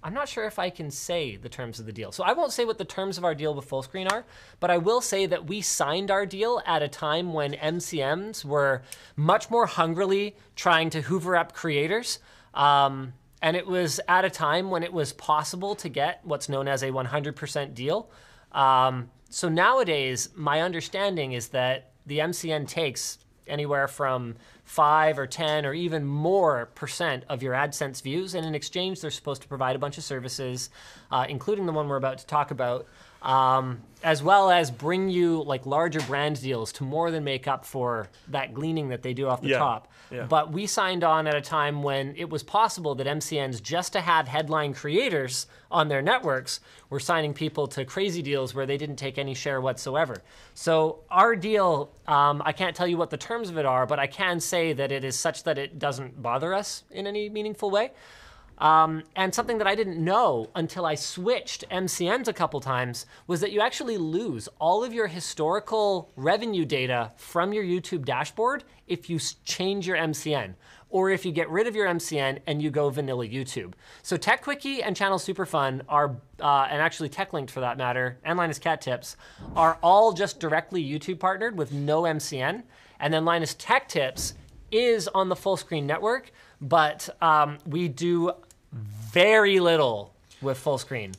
I'm not sure if I can say the terms of the deal. So I won't say what the terms of our deal with Fullscreen are, but I will say that we signed our deal at a time when M C Ms were much more hungrily trying to hoover up creators. Um, and it was at a time when it was possible to get what's known as a one hundred percent deal. Um, so nowadays, my understanding is that the M C N takes anywhere from five or ten or even more percent of your AdSense views. And in exchange, they're supposed to provide a bunch of services, uh, including the one we're about to talk about, um, as well as bring you, like, larger brand deals to more than make up for that gleaning that they do off the yeah. top. Yeah. But we signed on at a time when it was possible that M C Ns, just to have headline creators on their networks, were signing people to crazy deals where they didn't take any share whatsoever. So our deal, um, I can't tell you what the terms of it are, but I can say that it is such that it doesn't bother us in any meaningful way. Um, and something that I didn't know until I switched M C Ns a couple times was that you actually lose all of your historical revenue data from your YouTube dashboard if you change your M C N, or if you get rid of your M C N and you go vanilla YouTube. So Tech Quickie and Channel Superfun are, uh, and actually TechLinked for that matter, and Linus Tech Tips, are all just directly YouTube partnered with no M C N. And then Linus Tech Tips is on the Fullscreen network, but um, we do very little with Fullscreen.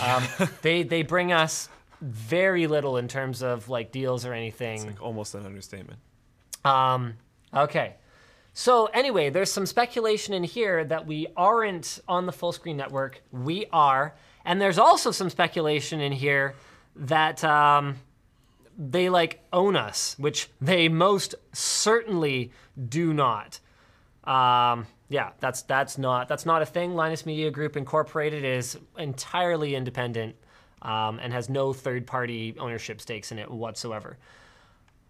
Um, they they bring us very little in terms of, like, deals or anything. It's like almost an understatement. Um, okay. So anyway, there's some speculation in here that we aren't on the Fullscreen network. We are. And there's also some speculation in here that um, they, like, own us, which they most certainly do not. Um, yeah, that's that's not that's not a thing. Linus Media Group Incorporated is entirely independent um, and has no third-party ownership stakes in it whatsoever.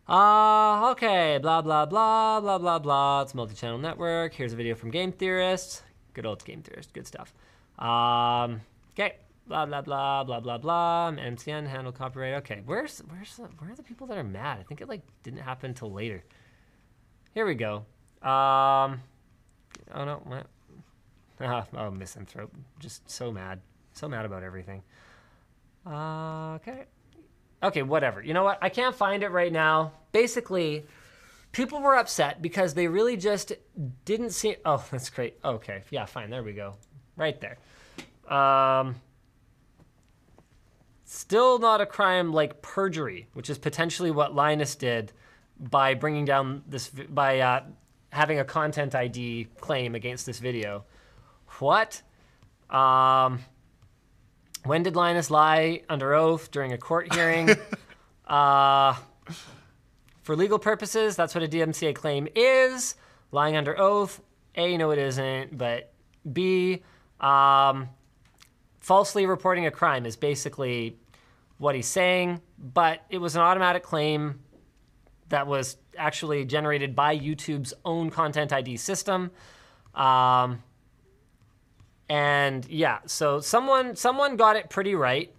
Ah, uh, okay, blah, blah, blah, blah, blah, blah. It's a multi-channel network. Here's a video from Game Theorists. Good old Game Theorists, good stuff. Um, okay, blah, blah, blah, blah, blah, blah. M C N, handle copyright. Okay, where's, where's the, where are the people that are mad? I think it, like, didn't happen until later. Here we go. Um, oh, no, what? Ah, oh, misanthrope. Just so mad. So mad about everything. Uh, okay. Okay, whatever. You know what? I can't find it right now. Basically, people were upset because they really just didn't see. Oh, that's great. Okay, yeah, fine. There we go. Right there. Um, still not a crime like perjury, which is potentially what Linus did by bringing down this, by uh, having a Content I D claim against this video. What? Um... When did Linus lie under oath during a court hearing? uh, for legal purposes, that's what a D M C A claim is. lying under oath. A, no it isn't, but B, um, falsely reporting a crime is basically what he's saying, but it was an automatic claim that was actually generated by YouTube's own Content I D system. Um, and yeah, so someone, someone got it pretty right.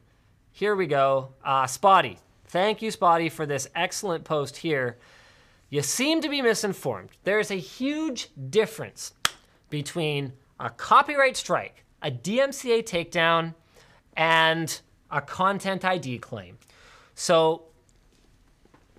Here we go, uh, Spotty. Thank you, Spotty, for this excellent post here. You seem to be misinformed. There is a huge difference between a copyright strike, a D M C A takedown, and a Content I D claim. So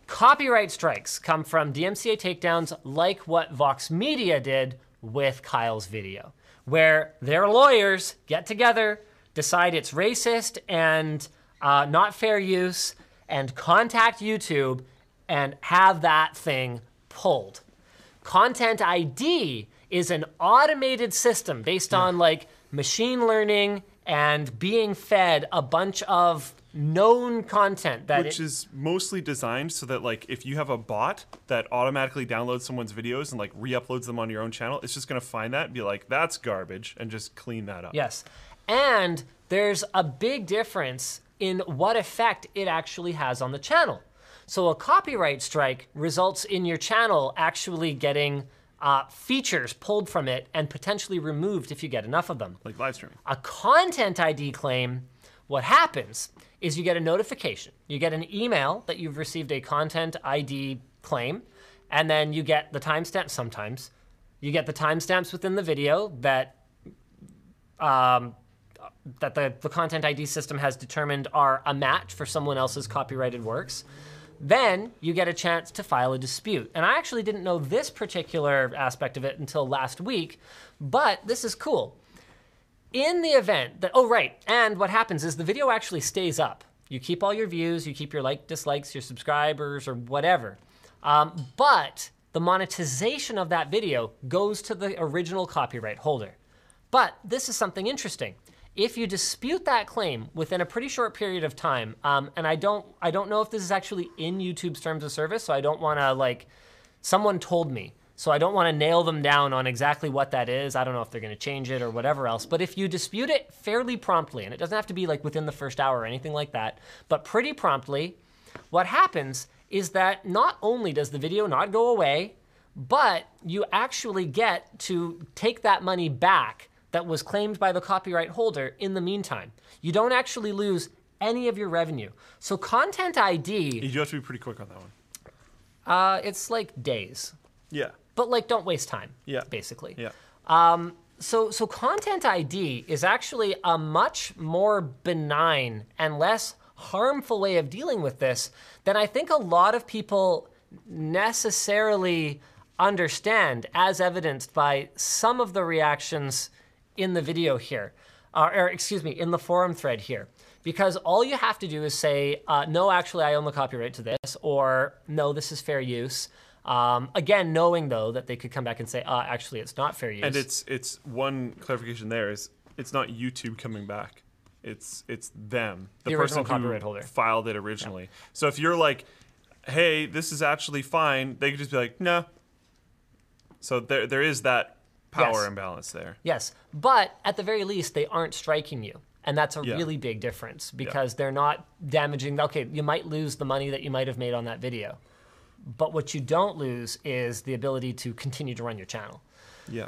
copyright strikes come from D M C A takedowns like what Vox Media did with Kyle's video, where their lawyers get together, decide it's racist and uh, not fair use, and contact YouTube and have that thing pulled. Content I D is an automated system based on like machine learning and being fed a bunch of known content that which it, is mostly designed so that like if you have a bot that automatically downloads someone's videos and like re-uploads them on your own channel, it's just gonna find that and be like, that's garbage, and just clean that up. Yes, and there's a big difference in what effect it actually has on the channel. So a copyright strike results in your channel actually getting uh, features pulled from it and potentially removed if you get enough of them. Like live streaming. A Content I D claim, what happens is you get a notification. You get an email that you've received a Content I D claim, and then you get the timestamps sometimes. You get the timestamps within the video that um, that the, the Content I D system has determined are a match for someone else's copyrighted works. Then you get a chance to file a dispute. And I actually didn't know this particular aspect of it until last week, but this is cool. In the event that, oh right, and what happens is the video actually stays up. You keep all your views, you keep your like, dislikes, your subscribers, or whatever. Um, but the monetization of that video goes to the original copyright holder. But this is something interesting. If you dispute that claim within a pretty short period of time, um, and I don't, I don't know if this is actually in YouTube's terms of service, so I don't wanna like, someone told me, so I don't wanna nail them down on exactly what that is. I don't know if they're gonna change it or whatever else, but if you dispute it fairly promptly, and it doesn't have to be like within the first hour or anything like that, but pretty promptly, what happens is that not only does the video not go away, but you actually get to take that money back that was claimed by the copyright holder in the meantime. You don't actually lose any of your revenue. So Content I D... You do have to be pretty quick on that one. Uh, it's like days. Yeah. But like, don't waste time, yeah. basically. Yeah. Um, so, so Content I D is actually a much more benign and less harmful way of dealing with this than I think a lot of people necessarily understand, as evidenced by some of the reactions in the video here, uh, or excuse me, in the forum thread here. Because all you have to do is say, uh, no, actually I own the copyright to this, or no, this is fair use. Um, again, knowing though that they could come back and say, uh, actually it's not fair use. And it's it's one clarification there is, it's not YouTube coming back. It's it's them, the, the person copyright who holder. filed it originally. Yeah. So if you're like, hey, this is actually fine, they could just be like, no. Nah. So there there is that power yes. imbalance there. Yes, but at the very least, they aren't striking you. And that's a yeah. really big difference because yeah. they're not damaging, okay, you might lose the money that you might have made on that video, but what you don't lose is the ability to continue to run your channel. Yeah.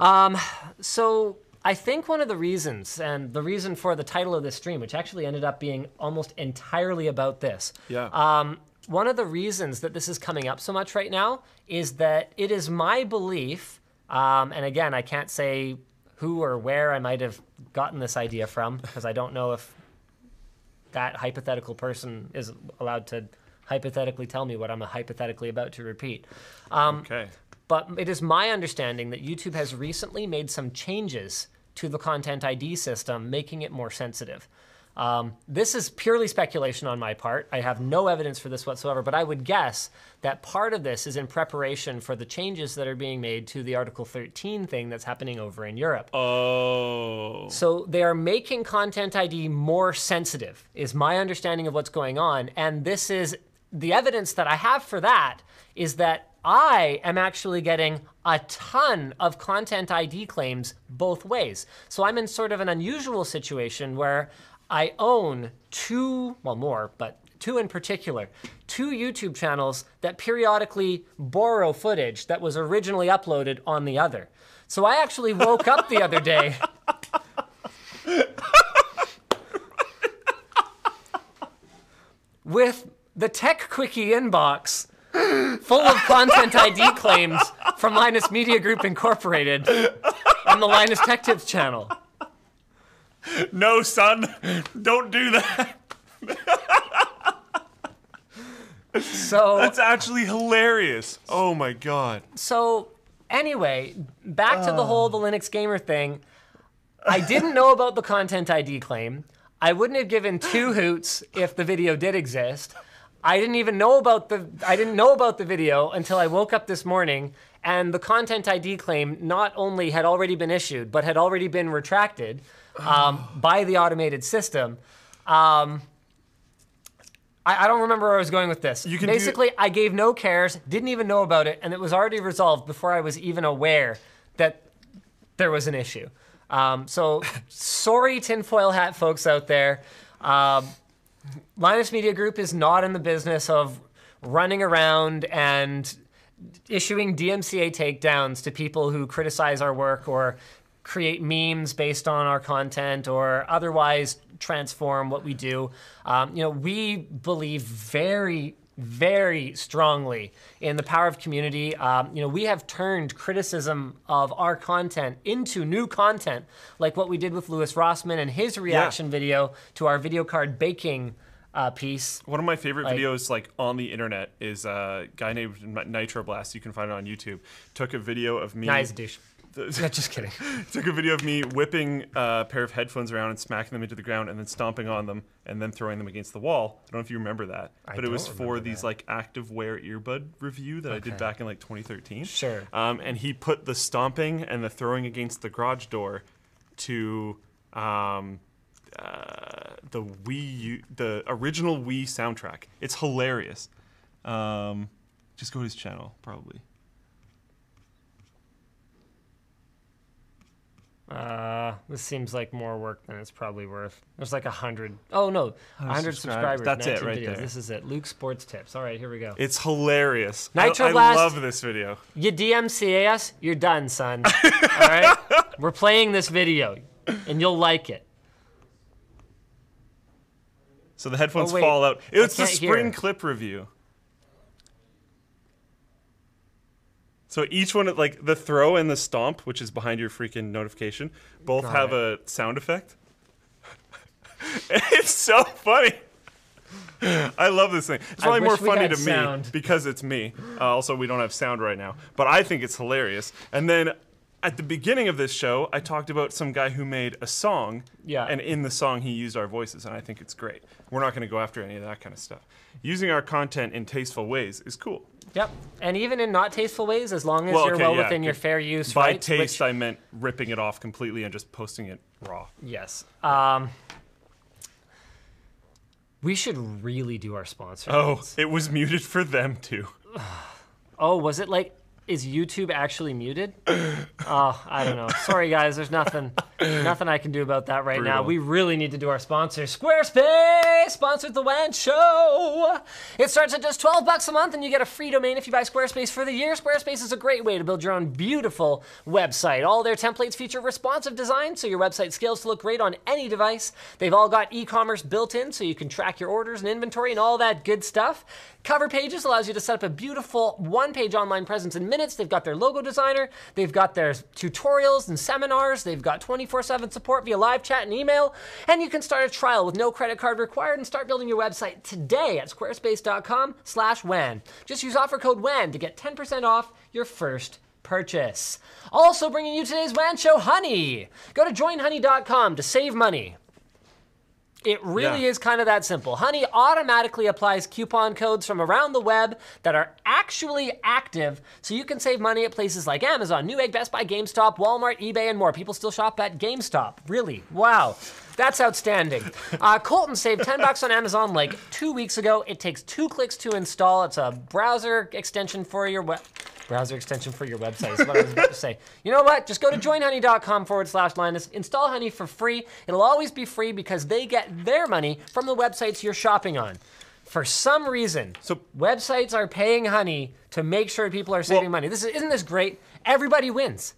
Um, so I think one of the reasons, and the reason for the title of this stream, which actually ended up being almost entirely about this, yeah. um, one of the reasons that this is coming up so much right now is that it is my belief. Um, and again, I can't say who or where I might have gotten this idea from, because I don't know if that hypothetical person is allowed to hypothetically tell me what I'm hypothetically about to repeat. Um, okay. But it is my understanding that YouTube has recently made some changes to the Content I D system, making it more sensitive. Um, this is purely speculation on my part. I have no evidence for this whatsoever, but I would guess that part of this is in preparation for the changes that are being made to the Article thirteen thing that's happening over in Europe. Oh. So they are making Content I D more sensitive, is my understanding of what's going on. And this is the evidence that I have for that is that I am actually getting a ton of Content I D claims both ways. So I'm in sort of an unusual situation where I own two, well more, but two in particular, two YouTube channels that periodically borrow footage that was originally uploaded on the other. So I actually woke up the other day. With the Tech Quickie inbox full of Content I D claims from Linus Media Group Incorporated on the Linus Tech Tips channel. No, son, don't do that. So that's actually hilarious. Oh my God. So anyway, back to the whole the Linux Gamer thing. I didn't know about the Content I D claim. I wouldn't have given two hoots if the video did exist. I didn't even know about the I didn't know about the video until I woke up this morning, and the Content I D claim not only had already been issued but had already been retracted um, by the automated system. Um, I, I don't remember where I was going with this. You can Basically, I gave no cares, didn't even know about it, and it was already resolved before I was even aware that there was an issue. Um, so, sorry tinfoil hat folks out there. Um, Linus Media Group is not in the business of running around and issuing D M C A takedowns to people who criticize our work or create memes based on our content or otherwise transform what we do. Um, you know, we believe very, very strongly in the power of community. Um, you know, we have turned criticism of our content into new content, like what we did with Louis Rossman and his reaction yeah. video to our video card baking uh, piece. One of my favorite like, videos, like on the internet, is a guy named Nitroblast. You can find it on YouTube. Took a video of me. Nice douche. No, just kidding. Took a video of me whipping a pair of headphones around and smacking them into the ground and then stomping on them and then throwing them against the wall. I don't know if you remember that, I but it was for these that. like activewear earbud review that okay. I did back in like twenty thirteen. Sure. Um, and he put the stomping and the throwing against the garage door to um, uh, the Wii, U, the original Wii soundtrack. It's hilarious. Um, just go to his channel, probably. Uh, this seems like more work than it's probably worth. There's like a hundred. Oh no, a hundred subscribers. That's it right there. This is it. Luke Sports Tips. All right, here we go. It's hilarious. Nitroblast. I, I love this video. You D M C A us, you're done, son. All right, we're playing this video, and you'll like it. So the headphones oh, wait. fall out. It's the spring hear. clip review. So each one, like the throw and the stomp, which is behind your freaking notification, both Got have it. a sound effect. It's so funny. I love this thing. It's probably more funny to sound. me because it's me. Uh, also, we don't have sound right now, but I think it's hilarious. And then at the beginning of this show, I talked about some guy who made a song, yeah. and in the song he used our voices, and I think it's great. We're not going to go after any of that kind of stuff. Using our content in tasteful ways is cool. Yep, and even in not tasteful ways, as long as well, you're okay, well yeah, within your fair use By rights, taste, which... I meant ripping it off completely and just posting it raw. Yes. Um, we should really do our sponsor. Oh, ads. It was muted for them, too. Oh, was it like... Is YouTube actually muted? Oh, I don't know. Sorry, guys. There's nothing, nothing I can do about that right Brutal. now. We really need to do our sponsor. Squarespace sponsored the W A N Show. It starts at just twelve bucks a month, and you get a free domain if you buy Squarespace for the year. Squarespace is a great way to build your own beautiful website. All their templates feature responsive design, so your website scales to look great on any device. They've all got e-commerce built in, so you can track your orders and inventory and all that good stuff. Cover Pages allows you to set up a beautiful one-page online presence in minutes. They've got their logo designer, they've got their tutorials and seminars, they've got twenty-four seven support via live chat and email, and you can start a trial with no credit card required and start building your website today at squarespace dot com slash W A N. Just use offer code W A N to get ten percent off your first purchase. Also bringing you today's W A N Show, Honey. Go to join honey dot com to save money. It really yeah. is kind of that simple. Honey automatically applies coupon codes from around the web that are actually active, so you can save money at places like Amazon, Newegg, Best Buy, GameStop, Walmart, eBay, and more. People still shop at GameStop. Really? Wow. That's outstanding. Uh, Colton saved ten bucks on Amazon like two weeks ago. It takes two clicks to install. It's a browser extension for your web. browser extension for your website is what I was about to say. You know what? Just go to joinhoney.com forward slash Linus. Install Honey for free. It'll always be free because they get their money from the websites you're shopping on. For some reason, so websites are paying Honey to make sure people are saving well, money. This is, isn't this great? Everybody wins.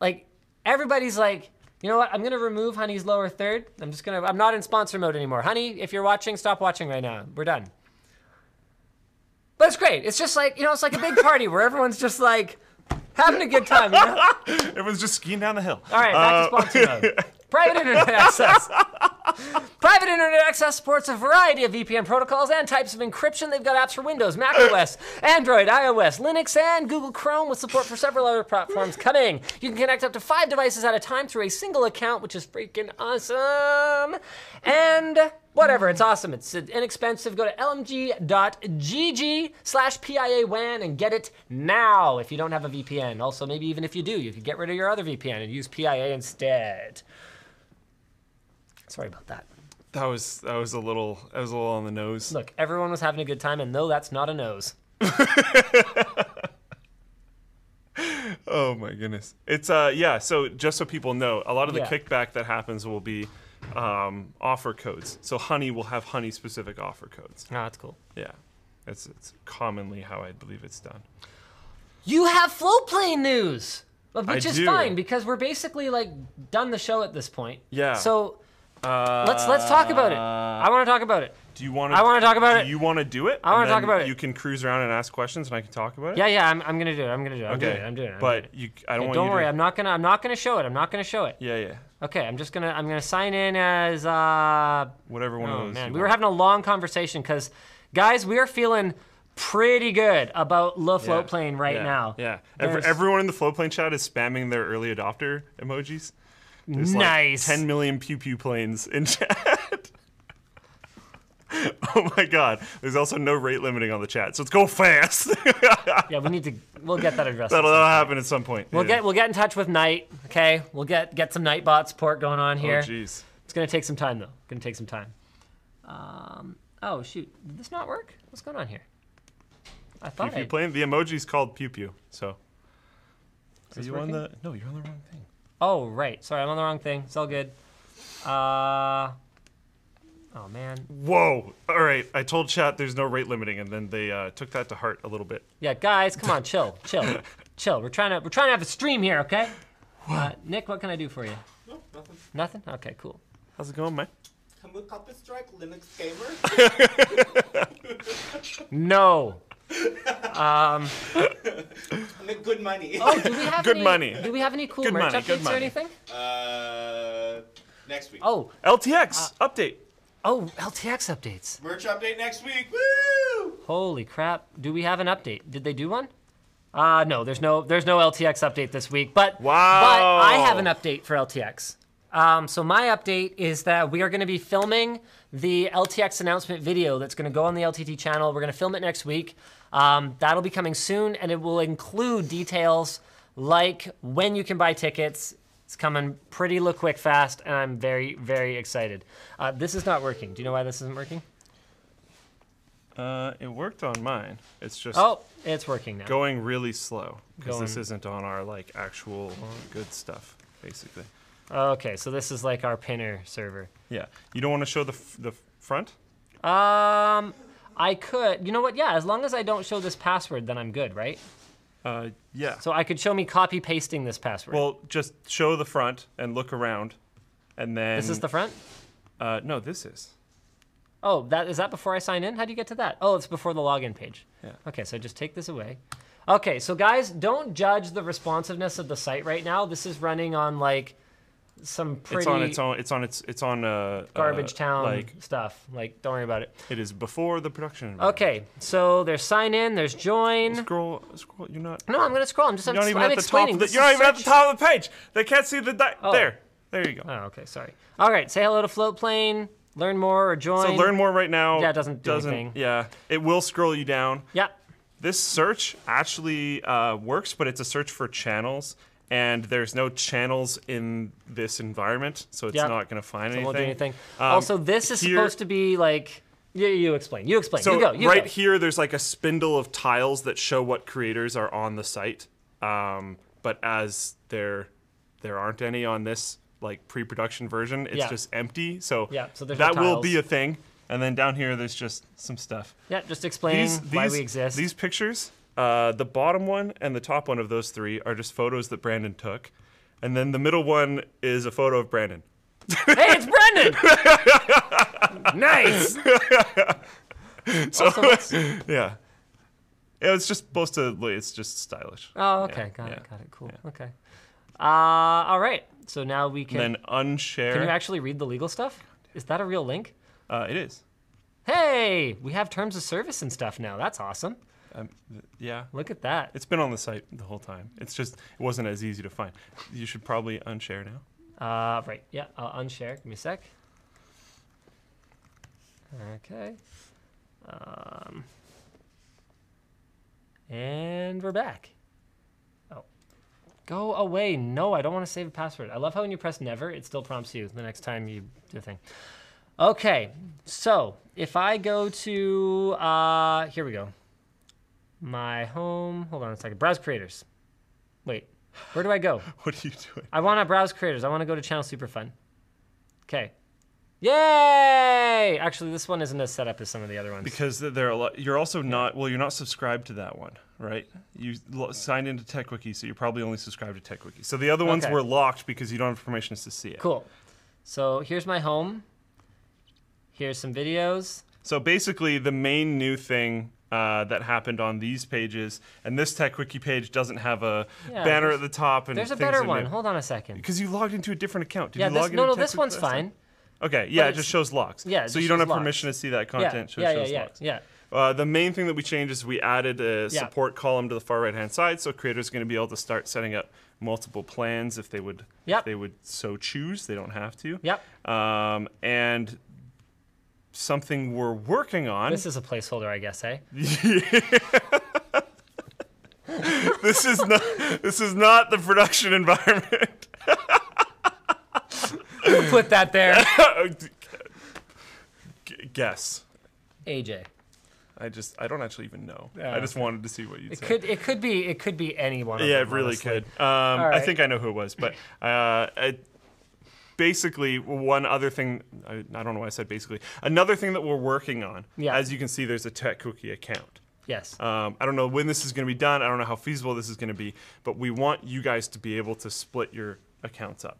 Like, everybody's like, you know what? I'm gonna remove Honey's lower third. I'm just gonna, I'm not in sponsor mode anymore. Honey, if you're watching, stop watching right now. We're done. But it's great. It's just like, you know, it's like a big party where everyone's just like having a good time, you know? Everyone's just skiing down the hill. All right, back uh, to sponsor mode. Private Internet Access. Private Internet Access supports a variety of V P N protocols and types of encryption. They've got apps for Windows, Mac O S, Android, iOS, Linux, and Google Chrome with support for several other platforms coming. You can connect up to five devices at a time through a single account, which is freaking awesome. And whatever, it's awesome. It's inexpensive. Go to lmg.gg slash PIAWAN and get it now if you don't have a V P N. Also, maybe even if you do, you could get rid of your other V P N and use P I A instead. Sorry about that. That was that was a little that was a little on the nose. Look, everyone was having a good time, and no, that's not a nose. Oh my goodness! It's uh yeah. So just so people know, a lot of the yeah. kickback that happens will be um, offer codes. So Honey will have Honey specific offer codes. Oh, that's cool. Yeah, it's it's commonly how I believe it's done. You have Floatplane news, which I is do. fine because we're basically like done the show at this point. Yeah. So. Uh, let's let's talk about it. I want to talk about it. Do you want? I want to talk about it. Do you want to do it? I want to talk about it. You can cruise around and ask questions, and I can talk about it. Yeah, yeah. I'm, I'm gonna do it. I'm gonna do it. I'm okay. doing it. I'm doing it. I'm but doing it. you, I don't. Hey, want don't you worry. To... I'm not gonna. I'm not gonna show it. I'm not gonna show it. Yeah, yeah. Okay. I'm just gonna. I'm gonna sign in as uh. Whatever one oh, of those. Man, we were having a long conversation because, guys, we are feeling pretty good about the Floatplane yeah, right yeah, now. Yeah. Every, everyone in the Floatplane chat is spamming their early adopter emojis. There's nice. Like ten million pew pew planes in chat. Oh my God. There's also no rate limiting on the chat, so let's go fast. Yeah, we need to. We'll get that addressed. That'll, that'll happen at some point. We'll yeah. get. We'll get in touch with Night. Okay. We'll get get some Nightbot support going on here. Oh jeez. It's gonna take some time though. Gonna take some time. Um. Oh shoot. Did this not work? What's going on here? I thought. Pew pew plane. The emoji's called pew pew. So. Are you working? on the? No, you're on the wrong thing. Oh, right. Sorry, I'm on the wrong thing. It's all good. Uh, oh, man. Whoa. All right. I told chat there's no rate limiting, and then they uh, took that to heart a little bit. Yeah, guys, come on. Chill. Chill. Chill. We're trying to we're trying to have a stream here, okay? Uh, Nick, what can I do for you? No, nothing. Nothing? Okay, cool. How's it going, man? Can we copy strike Linux Gamer? No. um, good money. Oh, do we have good any, money. Do we have any cool good merch money, updates money. or anything? Uh, next week. Oh, L T X uh, update. Oh, L T X updates. Merch update next week. Woo! Holy crap! Do we have an update? Did they do one? Uh, no. There's no. There's no L T X update this week. But wow. But I have an update for L T X. Um, so my update is that we are going to be filming the L T X announcement video that's going to go on the L T T channel. We're going to film it next week. Um, that'll be coming soon, and it will include details like when you can buy tickets. It's coming pretty look quick fast, and I'm very, very excited. Uh, this is not working. Do you know why this isn't working? Uh, it worked on mine. It's just oh, it's working now. Going really slow because this isn't on our like actual good stuff, basically. Okay, so this is like our pinner server. Yeah, you don't want to show the f the front? Um, I could. You know what? Yeah, as long as I don't show this password, then I'm good, right? Uh, yeah. So I could show me copy pasting this password. Well, just show the front and look around, and then. This is the front? Uh, no, this is. Oh, that is that before I sign in? How do you get to that? Oh, it's before the login page. Yeah. Okay, so just take this away. Okay, so guys, don't judge the responsiveness of the site right now. This is running on like. Some pretty it's on its own it's on its it's on uh garbage uh, town like, stuff. Like don't worry about it. It is before the production. Okay, so there's sign in, there's join. Scroll scroll you're not No, I'm gonna scroll. I'm just I'm, I'm explaining. The, you're not even search. at the top of the page. They can't see the di oh. there. There you go. Oh, okay, sorry. All right, say hello to Floatplane, learn more or join. So learn more right now. Yeah, it doesn't do doesn't, anything. Yeah. It will scroll you down. Yeah. This search actually uh, works, but it's a search for channels. And there's no channels in this environment, so it's yep. not going to find so anything. It won't do anything. Um, also, this is here, supposed to be like Yeah, you explain. You explain. So you go, you right go. Here, there's like a spindle of tiles that show what creators are on the site. Um, but as there, there aren't any on this like pre-production version, it's yeah. just empty. So, yeah, so that no will be a thing. And then down here, there's just some stuff. Yeah, just explaining these, these, why we exist. These pictures, uh, the bottom one and the top one of those three are just photos that Brandon took. And then the middle one is a photo of Brandon. Hey, it's Brandon! Nice. So also, yeah, it was just supposed to. It's just stylish. Oh, okay, yeah, got yeah, it, got it. Cool. Yeah. Okay. Uh, all right. So now we can and then unshare. Can you actually read the legal stuff? Is that a real link? Uh, it is. Hey, we have terms of service and stuff now. That's awesome. Um, yeah. Look at that. It's been on the site the whole time. It's just it wasn't as easy to find. You should probably unshare now. Uh, right. Yeah, I'll unshare. Give me a sec. Okay, um, and we're back. Oh, go away. No, I don't want to save a password. I love how when you press never, it still prompts you the next time you do a thing. Okay, so if I go to, uh, here we go. My home, hold on a second, browse creators. Wait, where do I go? What are you doing? I want to browse creators. I want to go to Channel Superfun. Okay. Yay! Actually, this one isn't as set up as some of the other ones. Because there are a lot, you're also not, well, you're not subscribed to that one, right? You signed into Tech Quickie, so you're probably only subscribed to Tech Quickie. So the other ones okay. were locked because you don't have permissions to see it. Cool. So here's my home. Here's some videos. So basically, the main new thing uh, that happened on these pages, and this Tech Quickie page doesn't have a yeah, banner at the top. And there's a better one. Hold on a second. Because you logged into a different account. Did yeah, you this, log no, no, this Quickie one's fine. Time? Okay, yeah, it just shows locks. Yeah, so you don't have locks. permission to see that content. Yeah, so it yeah, shows yeah, locks. yeah, yeah. Uh, the main thing that we changed is we added a yeah. support column to the far right-hand side, so creators are going to be able to start setting up multiple plans if they would, yep. if they would so choose. They don't have to. Yep. Um, and something we're working on. This is a placeholder, I guess, eh? Yeah. This is not. This is not the production environment. Who put that there? Guess. A J. I just I don't actually even know. Yeah, I just okay. wanted to see what you said. It could it could be it could be anyone. Yeah, them, it really honestly. could. Um, right. I think I know who it was, but uh, I, basically one other thing. I, I don't know why I said basically. Another thing that we're working on. Yeah. As you can see, there's a Tech Quickie account. Yes. Um, I don't know when this is going to be done. I don't know how feasible this is going to be, but we want you guys to be able to split your accounts up.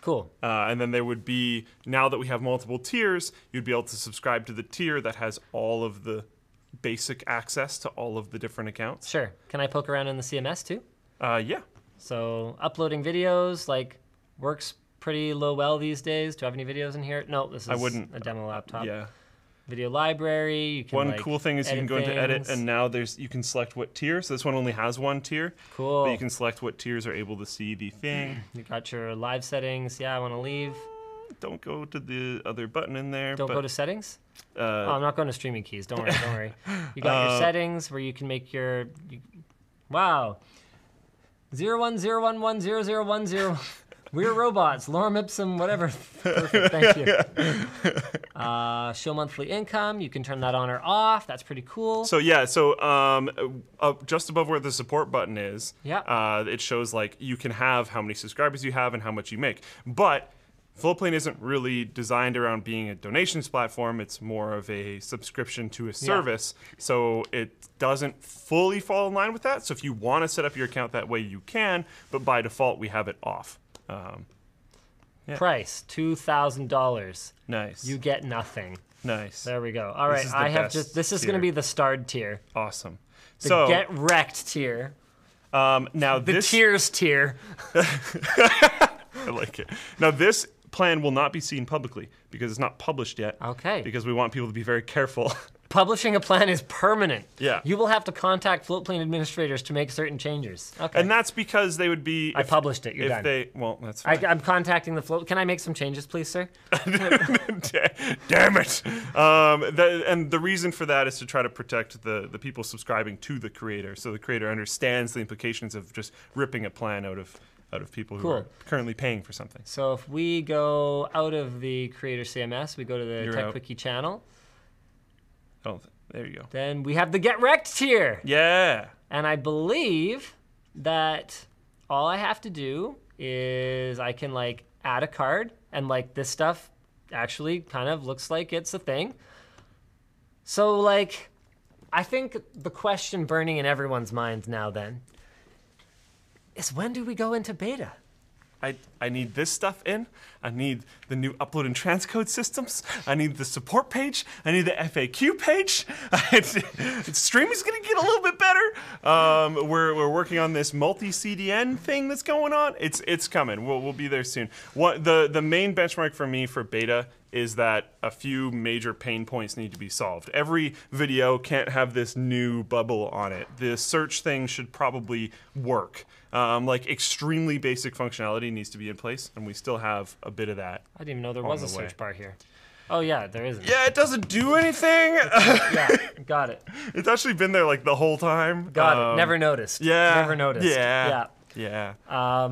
Cool. Uh, and then there would be, now that we have multiple tiers, you'd be able to subscribe to the tier that has all of the basic access to all of the different accounts. Sure. Can I poke around in the C M S too? Uh, yeah. So uploading videos, like, works pretty low well these days. Do I have any videos in here? No, this is I wouldn't, a demo laptop. Uh, yeah. Video library. You can, one like, cool thing is you can go things. into edit, and now there's you can select what tier. So this one only has one tier. Cool. But you can select what tiers are able to see the thing. You got your live settings. Yeah, I want to leave. Don't go to the other button in there. Don't but, go to settings. Uh, oh, I'm not going to streaming keys. Don't worry. Don't worry. You got uh, your settings where you can make your. You, wow. Zero one zero one one zero zero one zero. We're robots, Lorem Ipsum, whatever. Perfect, thank you. Uh, show monthly income, you can turn that on or off. That's pretty cool. So yeah, so um, uh, just above where the support button is, yeah. uh, it shows like you can have how many subscribers you have and how much you make. But Floatplane isn't really designed around being a donations platform. It's more of a subscription to a service. Yeah. So it doesn't fully fall in line with that. So if you want to set up your account that way, you can. But by default, we have it off. Um, yeah. Price two thousand dollars. Nice. You get nothing. Nice. There we go. All right, I have just. This is going to be the starred tier. Awesome. The so, get wrecked tier. Um, now the this, tears tier. I like it. Now this plan will not be seen publicly because it's not published yet. Okay. Because we want people to be very careful. Publishing a plan is permanent. Yeah. You will have to contact Floatplane administrators to make certain changes. Okay. And that's because they would be. If, I published it. You're if done. They, well, that's fine. I, I'm contacting the Float. Can I make some changes, please, sir? Damn it! Um, the, and the reason for that is to try to protect the the people subscribing to the creator, so the creator understands the implications of just ripping a plan out of out of people who cool. are currently paying for something. So if we go out of the creator C M S, we go to the Tech Quickie channel. Oh, there you go. Then we have the Get Wrecked tier. Yeah. And I believe that all I have to do is I can like add a card, and like this stuff actually kind of looks like it's a thing. So like, I think the question burning in everyone's minds now then is, when do we go into beta? I, I need this stuff in. I need the new upload and transcode systems. I need the support page. I need the F A Q page. Streaming's gonna get a little bit better. Um, we're, we're working on this multi-C D N thing that's going on. It's it's coming. We'll, we'll be there soon. What the, the main benchmark for me for beta is that a few major pain points need to be solved. Every video can't have this new bubble on it. The search thing should probably work. Um, like extremely basic functionality needs to be in place, and we still have a bit of that. I didn't even know there was a the search bar here. Oh yeah, there isn't. Yeah, it doesn't do anything. Yeah, got it. It's actually been there like the whole time. Got um, it, never noticed. Yeah. Never noticed. Yeah. Yeah. Yeah.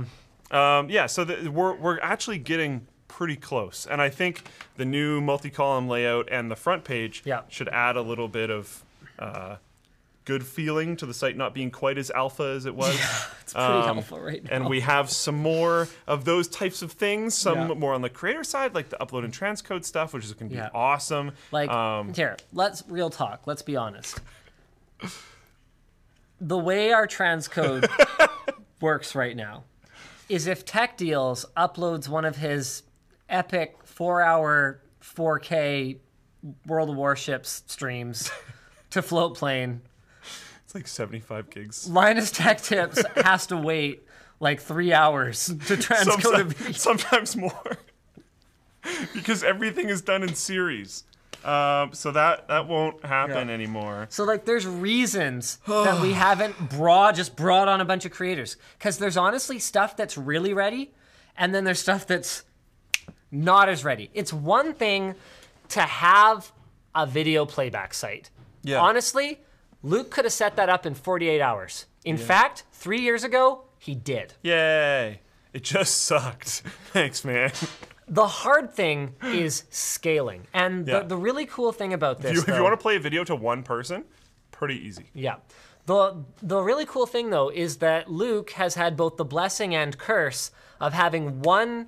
Um, um, yeah, so the, we're, we're actually getting pretty close. And I think the new multi-column layout and the front page yeah. should add a little bit of uh, good feeling to the site not being quite as alpha as it was. Yeah, it's pretty um, helpful right now. And we have some more of those types of things, some yeah. more on the creator side, like the upload and transcode stuff, which is going to be yeah. awesome. Like, um, here, let's real talk. Let's be honest. The way our transcode works right now is if Tech Deals uploads one of his epic four-hour, four K World of Warships streams to Floatplane. It's like seventy-five gigs. Linus Tech Tips has to wait like three hours to transcode a video. Sometimes more. Because everything is done in series. Um, so that, that won't happen yeah. anymore. So like there's reasons that we haven't broad, just brought on a bunch of creators. Because there's honestly stuff that's really ready, and then there's stuff that's not as ready. It's one thing to have a video playback site. Yeah. Honestly, Luke could have set that up in forty-eight hours. In yeah. fact, three years ago, he did. Yay. It just sucked. Thanks, man. The hard thing is scaling. And yeah. the, the really cool thing about this, if you, though, if you want to play a video to one person, pretty easy. Yeah. The, the really cool thing, though, is that Luke has had both the blessing and curse of having one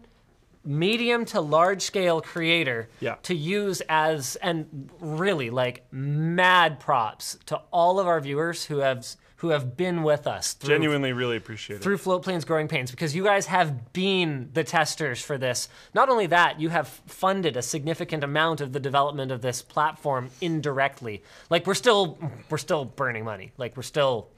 medium to large scale creator yeah. to use as, and really like mad props to all of our viewers who have who have been with us. Through, Genuinely really appreciate it. Through Floatplane's growing pains, because you guys have been the testers for this. Not only that, you have funded a significant amount of the development of this platform indirectly. Like we're still, we're still burning money. Like we're still,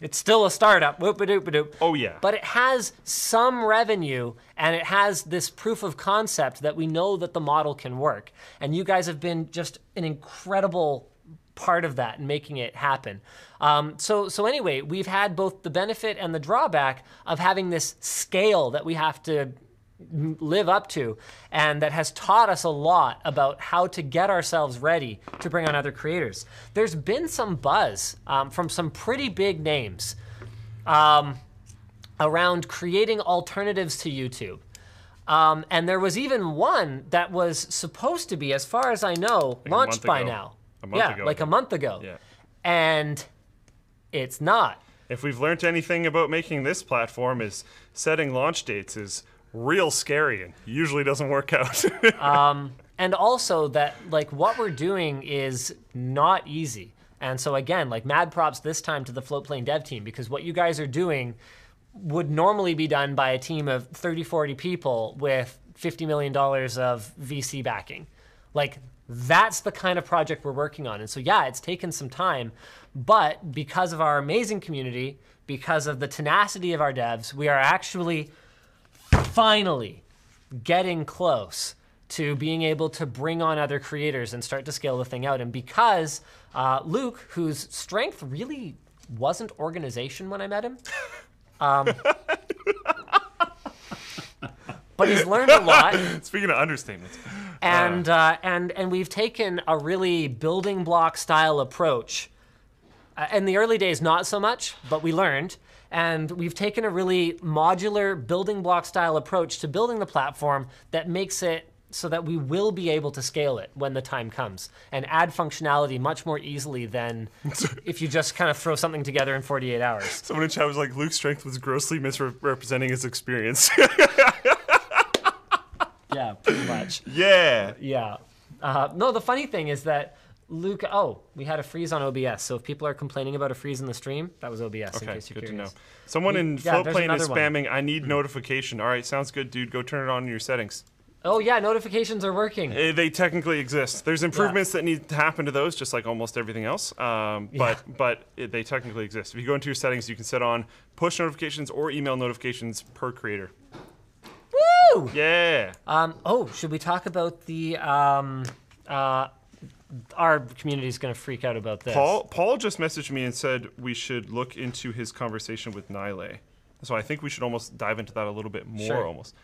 it's still a startup, whoop-a-doop-a-doop. Oh yeah. But it has some revenue, and it has this proof of concept that we know that the model can work. And you guys have been just an incredible part of that and making it happen. Um, so, so anyway, we've had both the benefit and the drawback of having this scale that we have to live up to, and that has taught us a lot about how to get ourselves ready to bring on other creators. There's been some buzz um, from some pretty big names um, around creating alternatives to YouTube. Um, and there was even one that was supposed to be, as far as I know, like launched by now. A month yeah, ago. like a month ago. Yeah. And it's not. If we've learned anything about making this platform, is setting launch dates is real scary and usually doesn't work out. um, and also that like what we're doing is not easy. And so again, like mad props this time to the Floatplane dev team, because what you guys are doing would normally be done by a team of thirty, forty people with fifty million dollars of V C backing. Like that's the kind of project we're working on. And so yeah, it's taken some time, but because of our amazing community, because of the tenacity of our devs, we are actually finally getting close to being able to bring on other creators and start to scale the thing out. And because uh, Luke, whose strength really wasn't organization when I met him, um, but he's learned a lot. Speaking of understatements. And, uh, and, and we've taken a really building block style approach. Uh, in the early days, not so much, but we learned. And we've taken a really modular building block style approach to building the platform that makes it so that we will be able to scale it when the time comes and add functionality much more easily than if you just kind of throw something together in forty-eight hours. Someone in chat was like, Luke's strength was grossly misrepresenting his experience. Yeah, pretty much. Yeah. Yeah. Uh, no, the funny thing is that Luke, oh, we had a freeze on O B S. So if people are complaining about a freeze in the stream, that was O B S. Okay, in case you're good curious. To know. Someone we, in yeah, Floatplane is spamming, one. I need mm-hmm. notification. All right, sounds good, dude. Go turn it on in your settings. Oh yeah, notifications are working. It, they technically exist. There's improvements yeah. that need to happen to those, just like almost everything else. Um, but yeah. but it, they technically exist. If you go into your settings, you can set on push notifications or email notifications per creator. Woo! Yeah. Um, oh, should we talk about the? Um, uh, Our community is going to freak out about this. Paul, Paul just messaged me and said we should look into his conversation with Nilay. So I think we should almost dive into that a little bit more. Sure. Almost.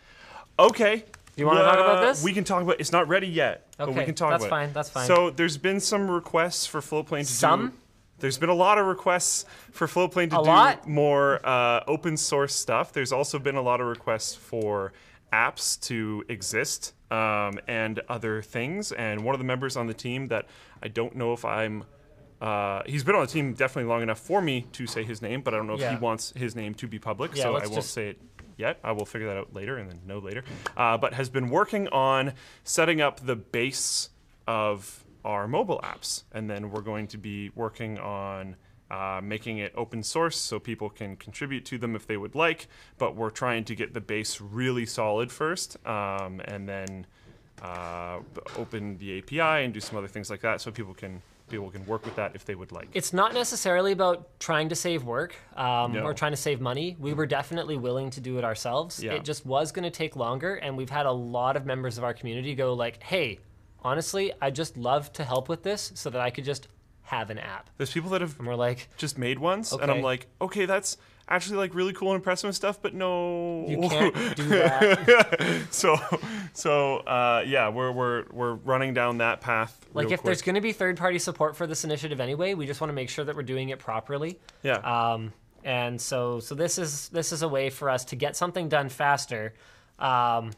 Okay. Do you want uh, to talk about this? We can talk about. It's not ready yet, okay, but we can talk about. That's fine. It. That's fine. So there's been some requests for Floatplane to some? do. There's been a lot of requests for Floatplane to a do lot? more uh, open source stuff. There's also been a lot of requests for apps to exist. Um, and other things, and one of the members on the team that I don't know if I'm, uh, he's been on the team definitely long enough for me to say his name, but I don't know yeah. if he wants his name to be public, yeah, so I won't say it yet. I will figure that out later and then know later, uh, but has been working on setting up the base of our mobile apps, and then we're going to be working on Uh, making it open source so people can contribute to them if they would like, but we're trying to get the base really solid first, um, and then uh, open the A P I and do some other things like that so people can people can work with that if they would like. It's not necessarily about trying to save work um, no. or trying to save money. We were definitely willing to do it ourselves. Yeah. It just was going to take longer, and we've had a lot of members of our community go like, hey, honestly, I just love to help with this so that I could just have an app. There's people that have and we're like, just made ones, okay. and I'm like, okay, that's actually like really cool and impressive and stuff, but no, you can't do that. so, so uh, yeah, we're we're we're running down that path. Like, real if quick. There's going to be third-party support for this initiative anyway, we just want to make sure that we're doing it properly. Yeah. Um, and so, so this is this is a way for us to get something done faster, um,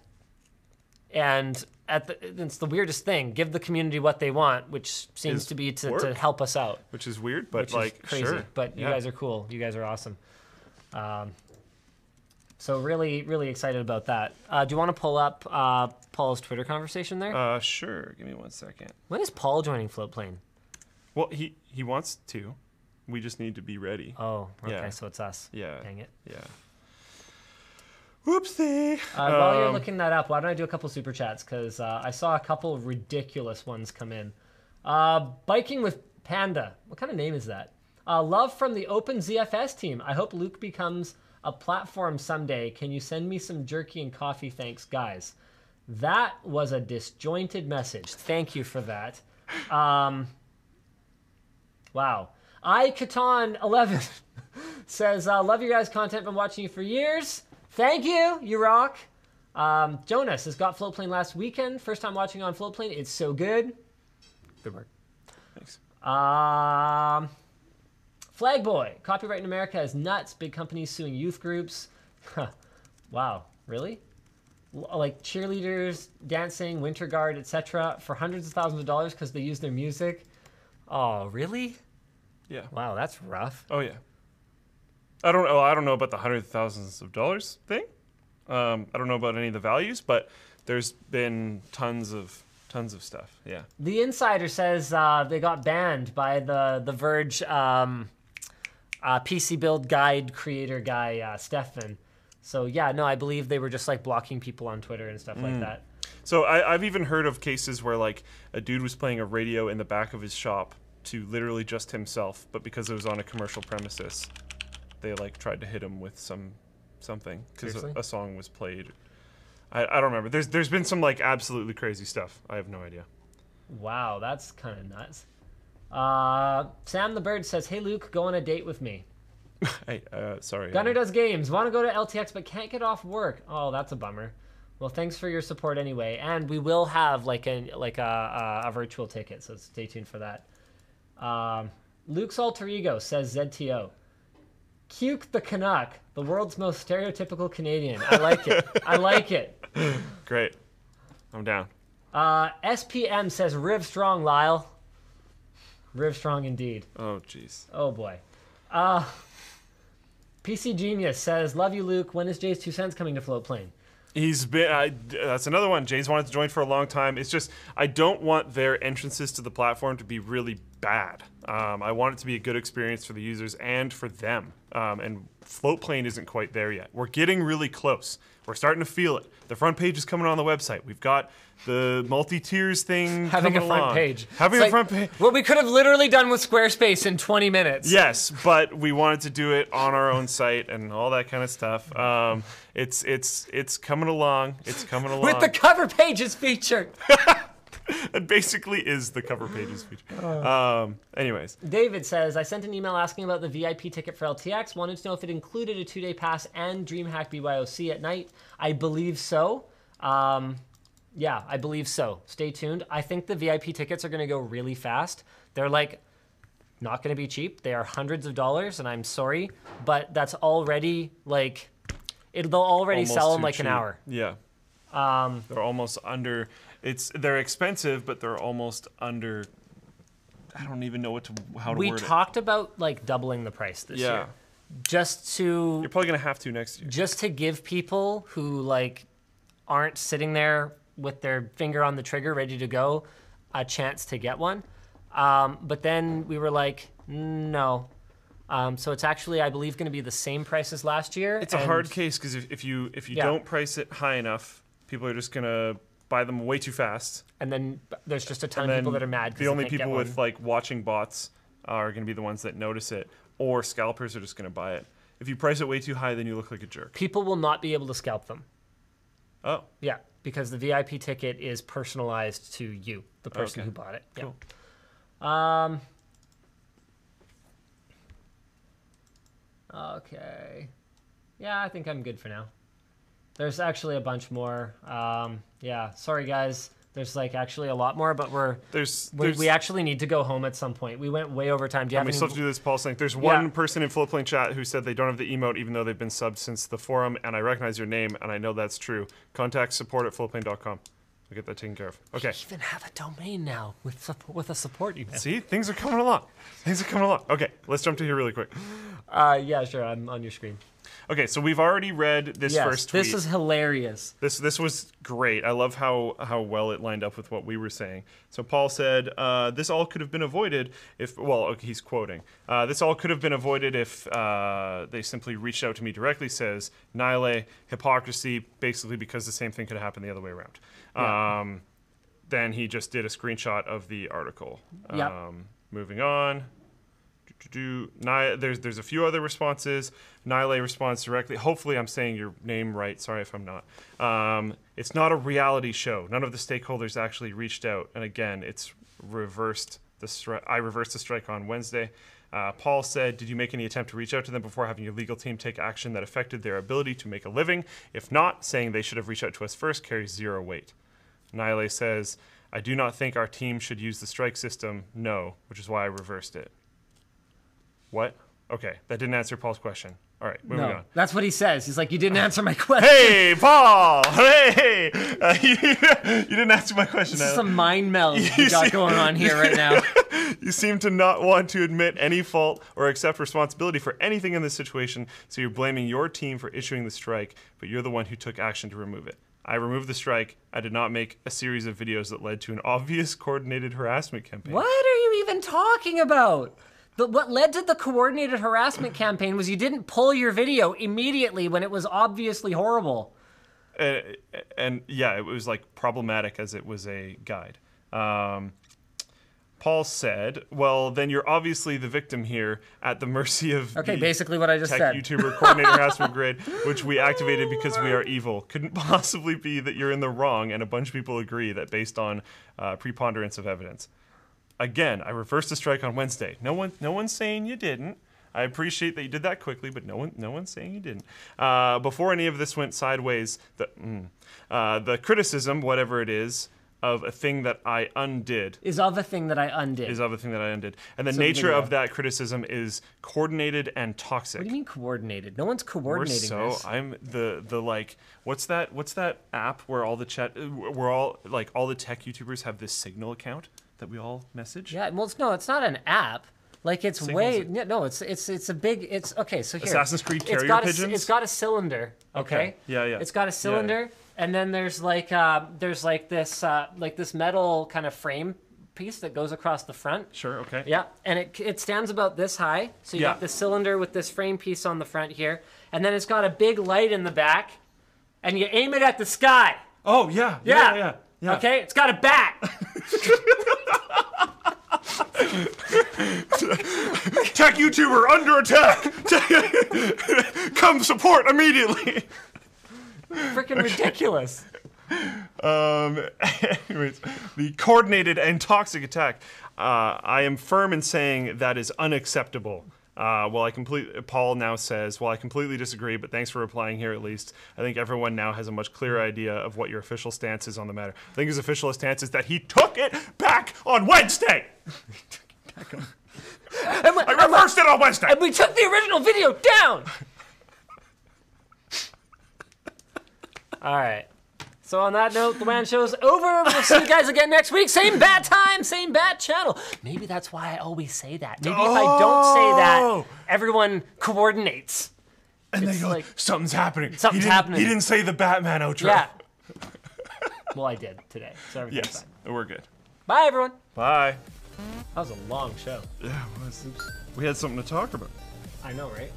and. At the, it's the weirdest thing. Give the community what they want, which seems to be to, to help us out. Which is weird, but which like is crazy. Sure. But you yeah. guys are cool. You guys are awesome. Um, so really, really excited about that. Uh, do you want to pull up uh, Paul's Twitter conversation there? Uh, sure. Give me one second. When is Paul joining Floatplane? Well, he he wants to. We just need to be ready. Oh, okay. Yeah. So it's us. Yeah. Dang it. Yeah. Whoopsie. Uh, while um, you're looking that up, why don't I do a couple super chats? Because uh, I saw a couple ridiculous ones come in. Uh, Biking with Panda. What kind of name is that? Uh, love from the OpenZFS team. I hope Luke becomes a platform someday. Can you send me some jerky and coffee? Thanks, guys. That was a disjointed message. Thank you for that. Um, wow. I Catan eleven says, uh, love your guys' content. Been watching you for years. Thank you, you rock. Um, Jonas has got Floatplane last weekend. First time watching on Floatplane. It's so good. Good work. Thanks. Um, Flagboy, copyright in America is nuts. Big companies suing youth groups. Wow, really? L like cheerleaders, dancing, winter guard, et cetera, for hundreds of thousands of dollars because they use their music. Oh, really? Yeah. Wow, that's rough. Oh yeah. I don't know. I don't know about the hundreds of thousands of dollars thing. Um, I don't know about any of the values, but there's been tons of tons of stuff. Yeah. The Insider says uh, they got banned by the the Verge um, uh, P C build guide creator guy uh, Stefan. So yeah, no, I believe they were just like blocking people on Twitter and stuff mm. like that. So I, I've even heard of cases where like a dude was playing a radio in the back of his shop to literally just himself, but because it was on a commercial premises. They like tried to hit him with some something because a, a song was played. I, I don't remember. There's there's been some like absolutely crazy stuff. I have no idea. Wow, that's kind of nuts. Uh, Sam the Bird says, "Hey Luke, go on a date with me." Hey, uh, sorry. Gunner does games. Want to go to L T X but can't get off work. Oh, that's a bummer. Well, thanks for your support anyway, and we will have like a like a, a, a virtual ticket. So stay tuned for that. Um, Luke's alter ego says Z T O. Cuke the Canuck, the world's most stereotypical Canadian. I like it. I like it. Great. I'm down. Uh, S P M says, Riv strong, Lyle. Riv strong indeed. Oh, jeez. Oh, boy. Uh, P C Genius says, love you, Luke. When is Jay's Two Cents coming to Floatplane? He's been, I, that's another one. Jay's wanted to join for a long time. It's just, I don't want their entrances to the platform to be really bad. Um, I want it to be a good experience for the users and for them. Um, and Floatplane isn't quite there yet. We're getting really close. We're starting to feel it. The front page is coming on the website. We've got the multi-tiers thing Having coming a front along. page. Having it's a like, front page. What we could have literally done with Squarespace in twenty minutes. Yes, but we wanted to do it on our own site and all that kind of stuff. Um, it's, it's, it's coming along. It's coming along. With the cover pages featured. That basically is the cover pages feature. Um, anyways. David says, I sent an email asking about the V I P ticket for L T X. Wanted to know if it included a two-day pass and DreamHack B Y O C at night. I believe so. Um, yeah, I believe so. Stay tuned. I think the V I P tickets are going to go really fast. They're like not going to be cheap. They are hundreds of dollars, and I'm sorry, but that's already like it, they'll already almost sell in like cheap. an hour. Yeah. Um, they're almost under. It's they're expensive, but they're almost under. I don't even know what to how to. We word talked it. about like doubling the price this yeah. year, just to. You're probably gonna have to next year. Just to give people who like aren't sitting there with their finger on the trigger, ready to go, a chance to get one. Um, but then we were like, no. Um, so it's actually, I believe, gonna be the same price as last year. It's a hard case because if, if you if you yeah. don't price it high enough, people are just gonna buy them way too fast. And then there's just a ton of people that are mad. The only people with like watching bots are going to be the ones that notice it, or scalpers are just going to buy it. If you price it way too high, then you look like a jerk. People will not be able to scalp them. Oh. Yeah, because the V I P ticket is personalized to you, the person okay. who bought it. Yeah. Cool. Um, okay. Yeah, I think I'm good for now. There's actually a bunch more. Um, yeah, sorry guys. There's like actually a lot more, but we're there's, we, there's we actually need to go home at some point. We went way over time. Do you and have we any... still have to do this pulse link. There's one yeah. person in Floatplane chat who said they don't have the emote, even though they've been subbed since the forum. And I recognize your name, and I know that's true. Contact support at floatplane dot com. We'll get that taken care of. Okay. We even have a domain now with with a support email. See, things are coming along. Things are coming along. Okay, let's jump to here really quick. Uh, yeah, sure. I'm on your screen. Okay, so we've already read this yes, first tweet. This is hilarious. This this was great. I love how, how well it lined up with what we were saying. So Paul said, uh, this all could have been avoided if, well, okay, he's quoting. Uh, this all could have been avoided if uh, they simply reached out to me directly, says, Nilay, hypocrisy, basically because the same thing could have happened the other way around. Yeah. Um, then he just did a screenshot of the article. Yep. Um, moving on. Do, there's there's a few other responses. Nilay responds directly. Hopefully I'm saying your name right. Sorry if I'm not. Um, it's not a reality show. None of the stakeholders actually reached out. And again, it's reversed. The I reversed the strike on Wednesday. Uh, Paul said, did you make any attempt to reach out to them before having your legal team take action that affected their ability to make a living? If not, saying they should have reached out to us first carries zero weight. Nilay says, I do not think our team should use the strike system. No, which is why I reversed it. What? Okay, that didn't answer Paul's question. All right, moving no, on. That's what he says. He's like, you didn't answer my question. Hey, Paul! Hey! Uh, you, you didn't answer my question. This is a mind meld we got going on here right now. You seem to not want to admit any fault or accept responsibility for anything in this situation, so you're blaming your team for issuing the strike, but you're the one who took action to remove it. I removed the strike. I did not make a series of videos that led to an obvious coordinated harassment campaign. What are you even talking about? But what led to the coordinated harassment campaign was you didn't pull your video immediately when it was obviously horrible. And, and yeah, it was like problematic as it was a guide. Um, Paul said, well, then you're obviously the victim here at the mercy of okay, the basically what I just tech said. YouTuber coordinated harassment grid, which we activated because we are evil. Couldn't possibly be that you're in the wrong, and a bunch of people agree that based on uh, preponderance of evidence. Again, I reversed the strike on Wednesday. No one, no one's saying you didn't. I appreciate that you did that quickly, but no one, no one's saying you didn't. Uh, before any of this went sideways, the, mm, uh, the criticism, whatever it is, of a thing that I undid. Is of a thing that I undid. Is of a thing that I undid. And the so nature of that criticism is coordinated and toxic. What do you mean coordinated? No one's coordinating We're so, this. I'm the, the like, what's that, what's that app where all the chat, where all, like, all the tech YouTubers have this Signal account that we all message? Yeah, well, it's, no, it's not an app. Like, it's Signal's way, yeah, no, it's, it's, it's a big, it's, okay, so here. Assassin's Creed carrier it's got pigeons? A, it's got a cylinder, okay? okay? Yeah, yeah. It's got a cylinder. Yeah, yeah. And then there's like uh, there's like this uh, like this metal kind of frame piece that goes across the front. Sure. Okay. Yeah, and it it stands about this high. So you yeah. got the cylinder with this frame piece on the front here, and then it's got a big light in the back, and you aim it at the sky. Oh yeah. Yeah. Yeah. yeah, yeah. Okay. It's got a bat. Tech YouTuber under attack. Come support immediately. Freaking ridiculous. Um, anyways, the coordinated and toxic attack. Uh, I am firm in saying that is unacceptable. Uh, well, I completely. Paul now says, "Well, I completely disagree, but thanks for replying here. At least I think everyone now has a much clearer idea of what your official stance is on the matter." I think his official stance is that he took it back on Wednesday. and we, I reversed and, it on Wednesday, and we took the original video down. All right. So on that note, the WAN Show's over. We'll see you guys again next week. Same bat time, same bat channel. Maybe that's why I always say that. Maybe oh. if I don't say that, everyone coordinates. And it's they go, like, something's happening. Something's he happening. He didn't say the Batman outro. Yeah. Well, I did today. So everything's yes, fine. We're good. Bye, everyone. Bye. That was a long show. Yeah, it was. We had something to talk about. I know, right?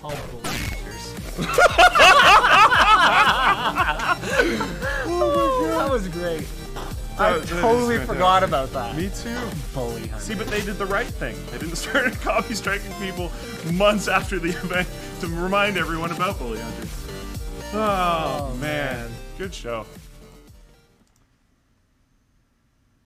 All Bully Hunters. Oh my god. That was great. That was, I totally forgot about that. Me too. Bully Hunters. See, but they did the right thing. They didn't start copy striking people months after the event to remind everyone about Bully Hunters. Oh, oh man. man. Good show.